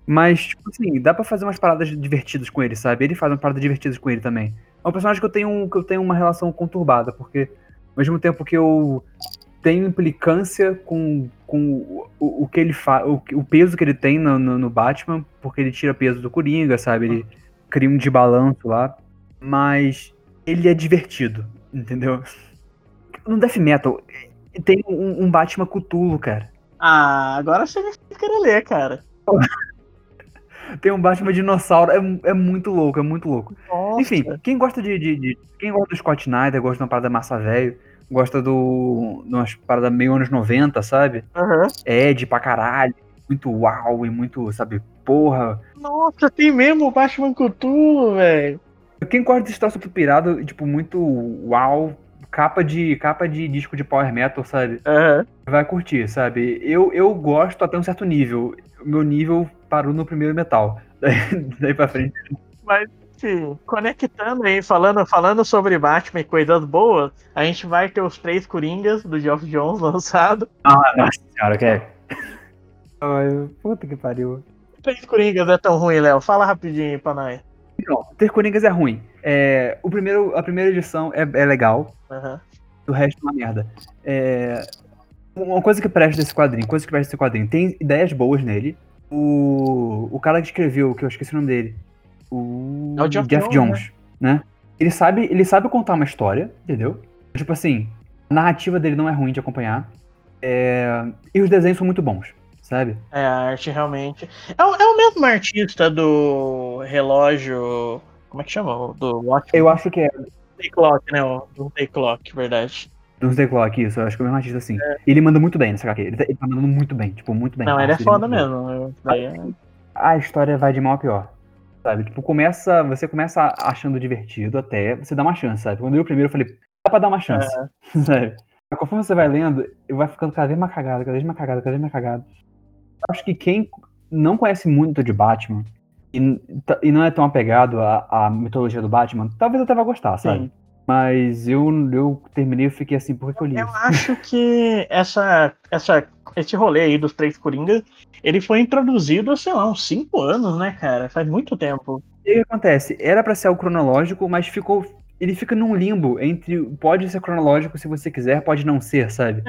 Mas, tipo assim, dá pra fazer umas paradas divertidas com ele, sabe? Ele faz umas paradas divertidas com ele também. É um personagem que eu tenho uma relação conturbada, porque ao mesmo tempo que eu tenho implicância com o que ele faz, o peso que ele tem no Batman, porque ele tira peso do Coringa, sabe? Ele cria um desbalanço lá, mas ele é divertido, entendeu? No Death Metal tem um Batman Cthulhu, cara. Ah, agora você quer ler, cara. Tem um Batman dinossauro, é muito louco, é muito louco. Nossa. Enfim, quem gosta quem gosta do Scott Snyder, gosta de uma parada massa velho, gosta de umas paradas meio anos 90, sabe? Ed pra caralho. muito uau e muito, sabe, porra. Nossa, tem mesmo o Batman Cthulhu, velho. Quem gosta desse troço pirado, tipo, muito uau, capa de disco de power metal, sabe? Uhum. Vai curtir, sabe? Eu gosto até um certo nível. Meu nível parou no primeiro metal. Daí pra frente. Mas, sim, conectando aí, falando sobre Batman e coisas boas, a gente vai ter os 3 Coringas do Geoff Johns lançado. Ah, nossa senhora, que é? Puta que pariu. 3 Coringas é tão ruim, Léo? Fala rapidinho aí pra nós. Não, 3 Coringas é ruim. A primeira edição é legal. Uhum. O resto é uma merda. Uma coisa que presta desse quadrinho, tem ideias boas nele. O cara que escreveu, que eu esqueci o nome dele, o Geoff Johns, né? Ele sabe contar uma história, entendeu? Tipo assim, a narrativa dele não é ruim de acompanhar. E os desenhos são muito bons, sabe? A arte realmente... É o mesmo artista do relógio... Como é que chama? Do Watch? Eu acho que é... Day Clock, né? Do Day Clock, verdade. Do Day Clock, isso. Eu acho que é o mesmo artista, assim. Ele manda muito bem nessa HQ. Ele tá mandando muito bem, tipo, muito bem. Não, ele é foda mesmo. A história vai de mal a pior, sabe? Tipo, você começa achando divertido até você dá uma chance, sabe? Quando eu primeiro, eu falei, dá pra dar uma chance, sabe? Conforme você vai lendo, vai ficando cada vez mais cagado. Acho que quem não conhece muito de Batman e não é tão apegado à mitologia do Batman, talvez até vá gostar, sabe? Sim. Mas eu terminei e fiquei assim, por que eu li? Eu acho que esse rolê aí dos 3 Coringas, ele foi introduzido, sei lá, uns 5 anos, né, cara? Faz muito tempo. E o que acontece? Era pra ser algo cronológico, mas ele fica num limbo entre pode ser cronológico se você quiser, pode não ser, sabe?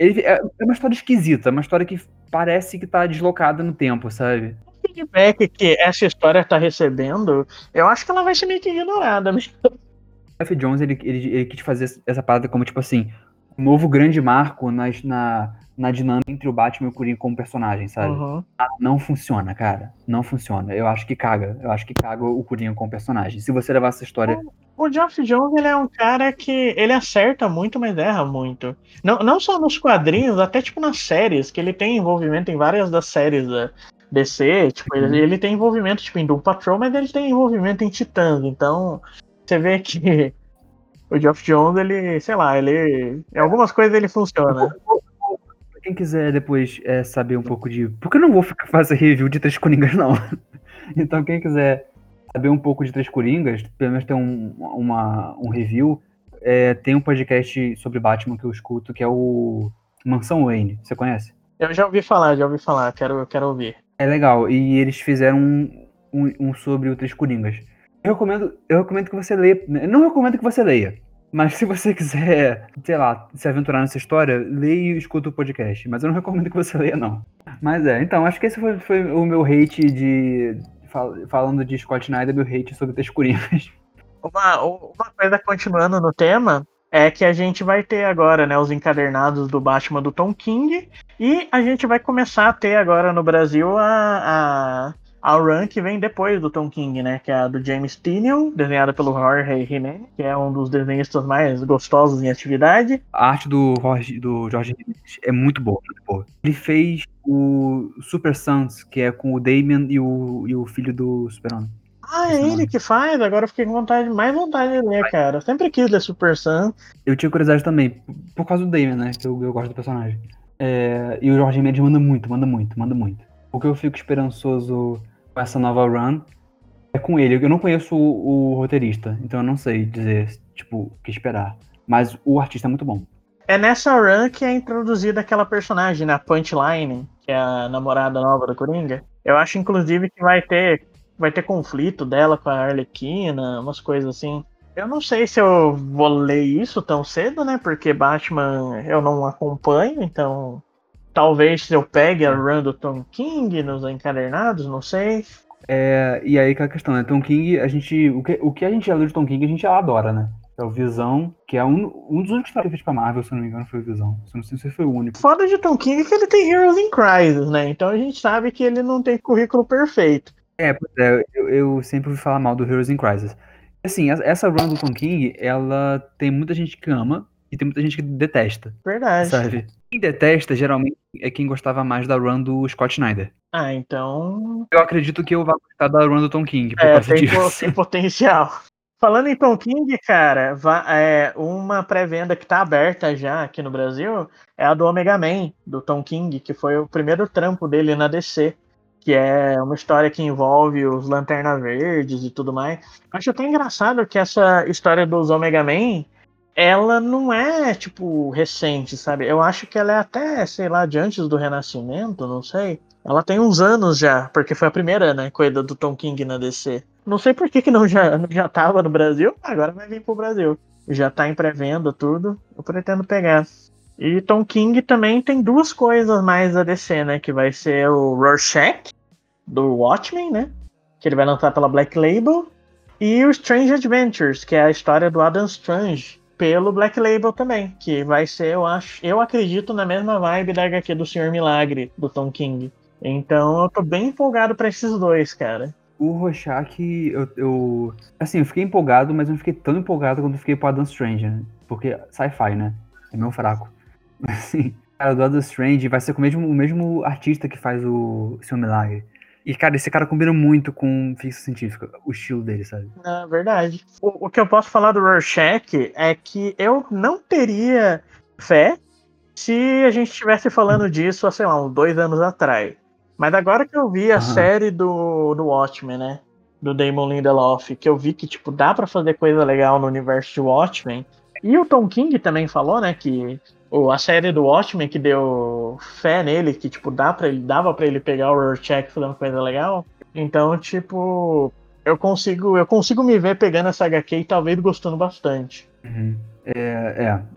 É uma história esquisita, uma história que parece que tá deslocada no tempo, sabe? O feedback que essa história tá recebendo, eu acho que ela vai ser meio que ignorada mesmo. O Geoff Johns, ele quis fazer essa parada como, tipo assim, um novo grande marco na dinâmica entre o Batman e o Coringa como personagem, sabe? Uhum. Não funciona, cara. Não funciona. Eu acho que caga o Coringa como personagem. Se você levar essa história... O Geoff Johns, ele é um cara que ele acerta muito, mas erra muito. Não só nos quadrinhos, até, tipo, nas séries, que ele tem envolvimento em várias das séries da DC. Tipo, ele tem envolvimento, tipo, em Doom Patrol, mas ele tem envolvimento em Titãs, então... Você vê que o Geoff Johns, ele, sei lá, ele... Em algumas coisas ele funciona. Quem quiser depois saber um pouco de... Porque eu não vou fazer review de 3 Coringas, não. Então, quem quiser saber um pouco de 3 Coringas, pelo menos ter um review, tem um podcast sobre Batman que eu escuto, que é o Mansão Wayne. Você conhece? Eu já ouvi falar. Quero ouvir. É legal. E eles fizeram um sobre o 3 Coringas. Eu recomendo que você leia. Não recomendo que você leia, mas se você quiser, sei lá, se aventurar nessa história, leia e escuta o podcast. Mas eu não recomendo que você leia, não. Mas então, acho que esse foi o meu hate de... Falando de Scott Snyder, meu hate sobre 3 Coringas. Uma coisa continuando no tema, é que a gente vai ter agora, né, os encadernados do Batman do Tom King, e a gente vai começar a ter agora no Brasil a run que vem depois do Tom King, né? Que é a do James Tynion, desenhada pelo Jorge Jiménez, que é um dos desenhistas mais gostosos em atividade. A arte do Jorge Jiménez é muito boa, muito boa. Ele fez o Super Sons, que é com o Damian e o filho do Super-Homem. Ah, é ele que faz? Agora eu fiquei com mais vontade de ler, cara. Eu sempre quis ler Super Sons. Eu tinha curiosidade também, por causa do Damian, né? Que eu gosto do personagem. E o Jorge Jiménez manda muito. O que eu fico esperançoso com essa nova run é com ele. Eu não conheço o roteirista, então eu não sei dizer, tipo, o que esperar. Mas o artista é muito bom. É nessa run que é introduzida aquela personagem, né? A Punchline, que é a namorada nova do Coringa. Eu acho, inclusive, que vai ter conflito dela com a Arlequina, umas coisas assim. Eu não sei se eu vou ler isso tão cedo, né? Porque Batman eu não acompanho, então... Talvez eu pegue a run do Tom King nos encadernados, não sei. E aí que é a questão, né? Tom King, o que a gente já leu de Tom King, a gente já adora, né? É o Visão, que é um dos únicos que fez pra Marvel, se eu não me engano, foi o Visão. Se eu não sei se foi o único. Foda de Tom King é que ele tem Heroes in Crisis, né? Então a gente sabe que ele não tem currículo perfeito. Eu sempre ouvi falar mal do Heroes in Crisis. Assim, essa run do Tom King, ela tem muita gente que ama e tem muita gente que detesta. Verdade. Sabe? Quem detesta, geralmente, é quem gostava mais da run do Scott Snyder. Ah, então... Eu acredito que eu vá gostar da run do Tom King. Tem potencial. Falando em Tom King, cara, uma pré-venda que tá aberta já aqui no Brasil é a do Omega Man, do Tom King, que foi o primeiro trampo dele na DC, que é uma história que envolve os Lanterna Verdes e tudo mais. Acho até engraçado que essa história dos Omega Man, ela não é, tipo, recente, sabe? Eu acho que ela é até, sei lá, de antes do Renascimento, não sei. Ela tem uns anos já, porque foi a primeira, né, coisa do Tom King na DC. Não sei por que não já tava no Brasil, agora vai vir pro Brasil. Já tá em pré-venda, tudo. Eu pretendo pegar. E Tom King também tem duas coisas mais da DC, né? Que vai ser o Rorschach, do Watchmen, né? Que ele vai lançar pela Black Label. E o Strange Adventures, que é a história do Adam Strange, pelo Black Label também. Que vai ser, eu acredito, na mesma vibe da HQ do Senhor Milagre, do Tom King. Então eu tô bem empolgado pra esses dois, cara. O Rorschach, eu fiquei empolgado, mas não fiquei tão empolgado quanto eu fiquei pro Adam Strange, né? Porque sci-fi, né? É meu fraco. Mas, assim, cara, do Adam Strange vai ser com o mesmo artista que faz o Seu Milagre. E, cara, esse cara combina muito com ficção científica, o estilo dele, sabe? É verdade. O que eu posso falar do Rorschach é que eu não teria fé se a gente estivesse falando disso há, sei lá, uns 2 anos atrás. Mas agora que eu vi a série do Watchmen, né? Do Damon Lindelof, que eu vi que, tipo, dá pra fazer coisa legal no universo de Watchmen. E o Tom King também falou, né? Que a série do Watchmen que deu fé nele, que, tipo, dava pra ele pegar o Rorschach fazendo coisa legal. Então, tipo, eu consigo me ver pegando essa HQ e talvez gostando bastante. Uhum.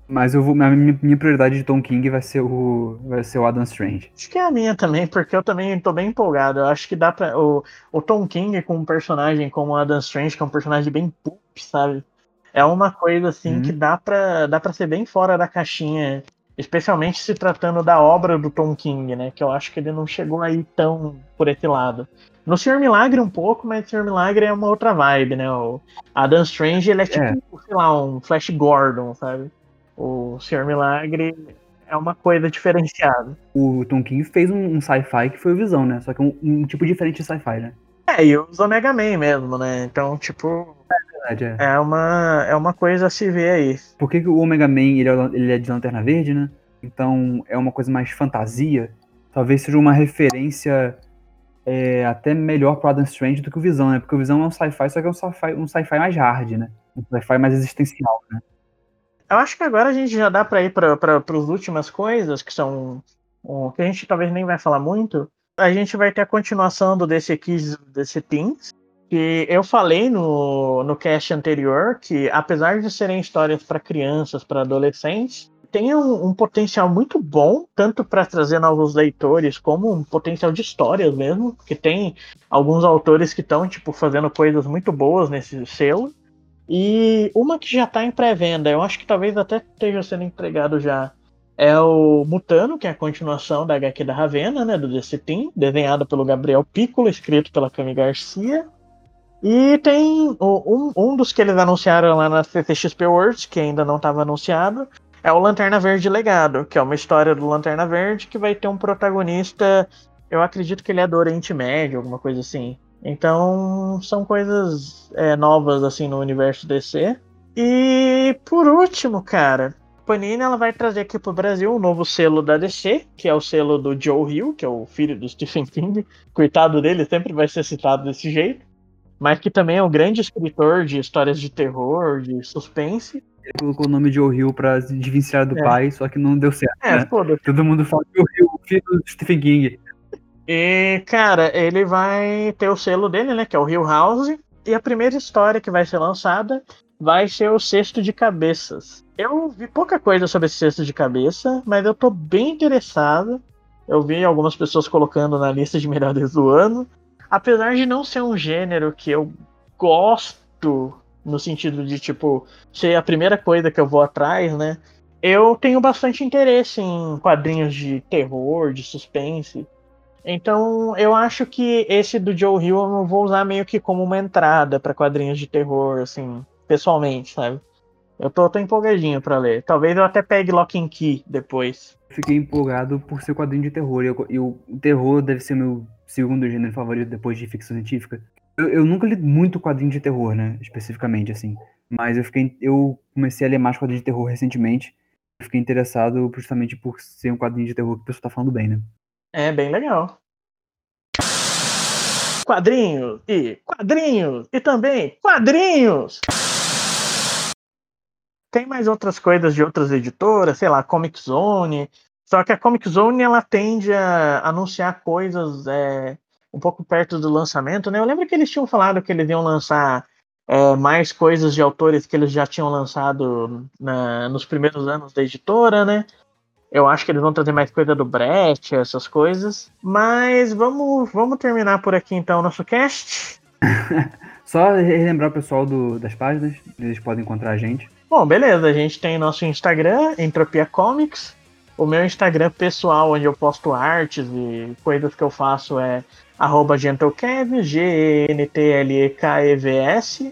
Mas minha prioridade de Tom King vai ser o Adam Strange. Acho que é a minha também, porque eu também tô bem empolgado. Eu acho que dá pra... O Tom King com um personagem como o Adam Strange, que é um personagem bem poop, sabe? É uma coisa, assim, que dá pra ser bem fora da caixinha, especialmente se tratando da obra do Tom King, né? Que eu acho que ele não chegou aí tão por esse lado. No Senhor Milagre um pouco, mas o Senhor Milagre é uma outra vibe, né? O Adam Strange, ele é tipo, sei lá, um Flash Gordon, sabe? O Senhor Milagre é uma coisa diferenciada. O Tom King fez um sci-fi que foi o Visão, né? Só que um tipo diferente de sci-fi, né? E os Omega Man mesmo, né? Então, tipo... É uma coisa a se ver aí. Por que o Omega Man, ele é de Lanterna Verde, né? Então, é uma coisa mais fantasia. Talvez seja uma referência... até melhor pro Adam Strange do que o Visão, né? Porque o Visão é um sci-fi, só que é um sci-fi mais hard, né? Um sci-fi mais existencial, né? Eu acho que agora a gente já dá pra ir para as últimas coisas, que são... que a gente talvez nem vai falar muito. A gente vai ter a continuação do DC Kids, DC Teens, que eu falei no cast anterior, que apesar de serem histórias para crianças, para adolescentes, tem um potencial muito bom, tanto para trazer novos leitores, como um potencial de histórias mesmo, porque tem alguns autores que estão, tipo, fazendo coisas muito boas nesse selo. E uma que já está em pré-venda, eu acho que talvez até esteja sendo entregado já, é o Mutano, que é a continuação da HQ da Ravenna, né, do DC Team, desenhado pelo Gabriel Piccolo, escrito pela Cami Garcia. E tem um dos que eles anunciaram lá na CCXP Worlds, que ainda não estava anunciado, é o Lanterna Verde Legado, que é uma história do Lanterna Verde que vai ter um protagonista, eu acredito que ele é do Oriente Médio, alguma coisa assim. Então, são coisas novas, assim, no universo DC. E, por último, cara, Panini, ela vai trazer aqui pro Brasil um novo selo da DC, que é o selo do Joe Hill, que é o filho do Stephen King. Coitado dele, sempre vai ser citado desse jeito. Mas que também é um grande escritor de histórias de terror, de suspense. Ele colocou o nome de Joe Hill pra se desvencilhar do pai, só que não deu certo, né? Todo mundo fala que o Joe Hill, filho do Stephen King. E, cara, ele vai ter o selo dele, né, que é o Hill House. E a primeira história que vai ser lançada vai ser o Cesto de Cabeças. Eu vi pouca coisa sobre esse Cesto de Cabeça, mas eu tô bem interessado. Eu vi algumas pessoas colocando na lista de melhores do ano. Apesar de não ser um gênero que eu gosto... no sentido de, tipo, ser a primeira coisa que eu vou atrás, né? Eu tenho bastante interesse em quadrinhos de terror, de suspense. Então, eu acho que esse do Joe Hill eu vou usar meio que como uma entrada pra quadrinhos de terror, assim, pessoalmente, sabe? Eu tô empolgadinho pra ler. Talvez eu até pegue Lock and Key depois. Fiquei empolgado por ser quadrinho de terror. E o terror deve ser meu segundo gênero favorito depois de ficção científica. Eu nunca li muito quadrinho de terror, né? Especificamente, assim. Mas eu comecei a ler mais quadrinho de terror recentemente. Eu fiquei interessado justamente por ser um quadrinho de terror que o pessoal tá falando bem, né? É, bem legal. Quadrinhos e também quadrinhos! Tem mais outras coisas de outras editoras, sei lá, Comic Zone. Só que a Comic Zone, ela tende a anunciar coisas um pouco perto do lançamento, né? Eu lembro que eles tinham falado que eles iam lançar mais coisas de autores que eles já tinham lançado nos primeiros anos da editora, né? Eu acho que eles vão trazer mais coisa do Brecht, essas coisas. Mas vamos terminar por aqui, então, o nosso cast. Só relembrar o pessoal das páginas, eles podem encontrar a gente. Bom, beleza, a gente tem nosso Instagram, Entropia Comics. O meu Instagram pessoal, onde eu posto artes e coisas que eu faço, é @gentlekev, GENTLEKEVS.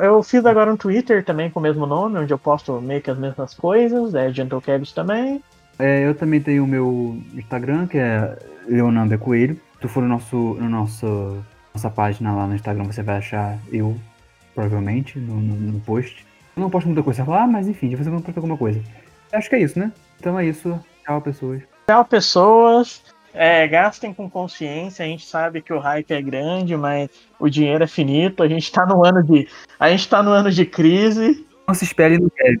Eu fiz agora um Twitter também com o mesmo nome, onde eu posto meio que as mesmas coisas, GentleCabs também. Eu também tenho o meu Instagram, que é Leonardo Coelho. Se tu for nossa página lá no Instagram, você vai achar eu, provavelmente, no post. Eu não posto muita coisa lá, mas enfim, de vez em quando posto alguma coisa. Acho que é isso, né? Então é isso. Tchau, pessoas. Tchau, pessoas. Gastem com consciência, a gente sabe que o hype é grande, mas o dinheiro é finito, a gente tá no ano de crise. Não se espere no Kevin.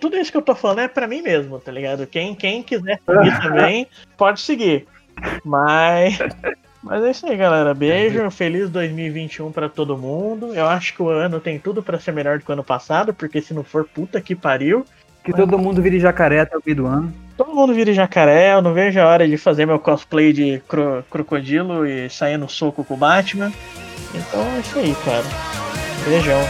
Tudo isso que eu tô falando é pra mim mesmo, tá ligado? Quem quiser seguir também, pode seguir. Mas é isso aí, galera. Beijo, feliz 2021 pra todo mundo. Eu acho que o ano tem tudo pra ser melhor do que o ano passado, porque se não for, puta que pariu. Que todo mundo vire jacaré até o fim do ano. Todo mundo vira jacaré, eu não vejo a hora de fazer meu cosplay de crocodilo e sair no soco com o Batman. Então é isso aí, cara. Beijão.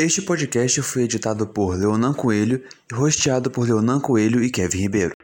Este podcast foi editado por Leonan Coelho e hosteado por Leonan Coelho e Kevin Ribeiro.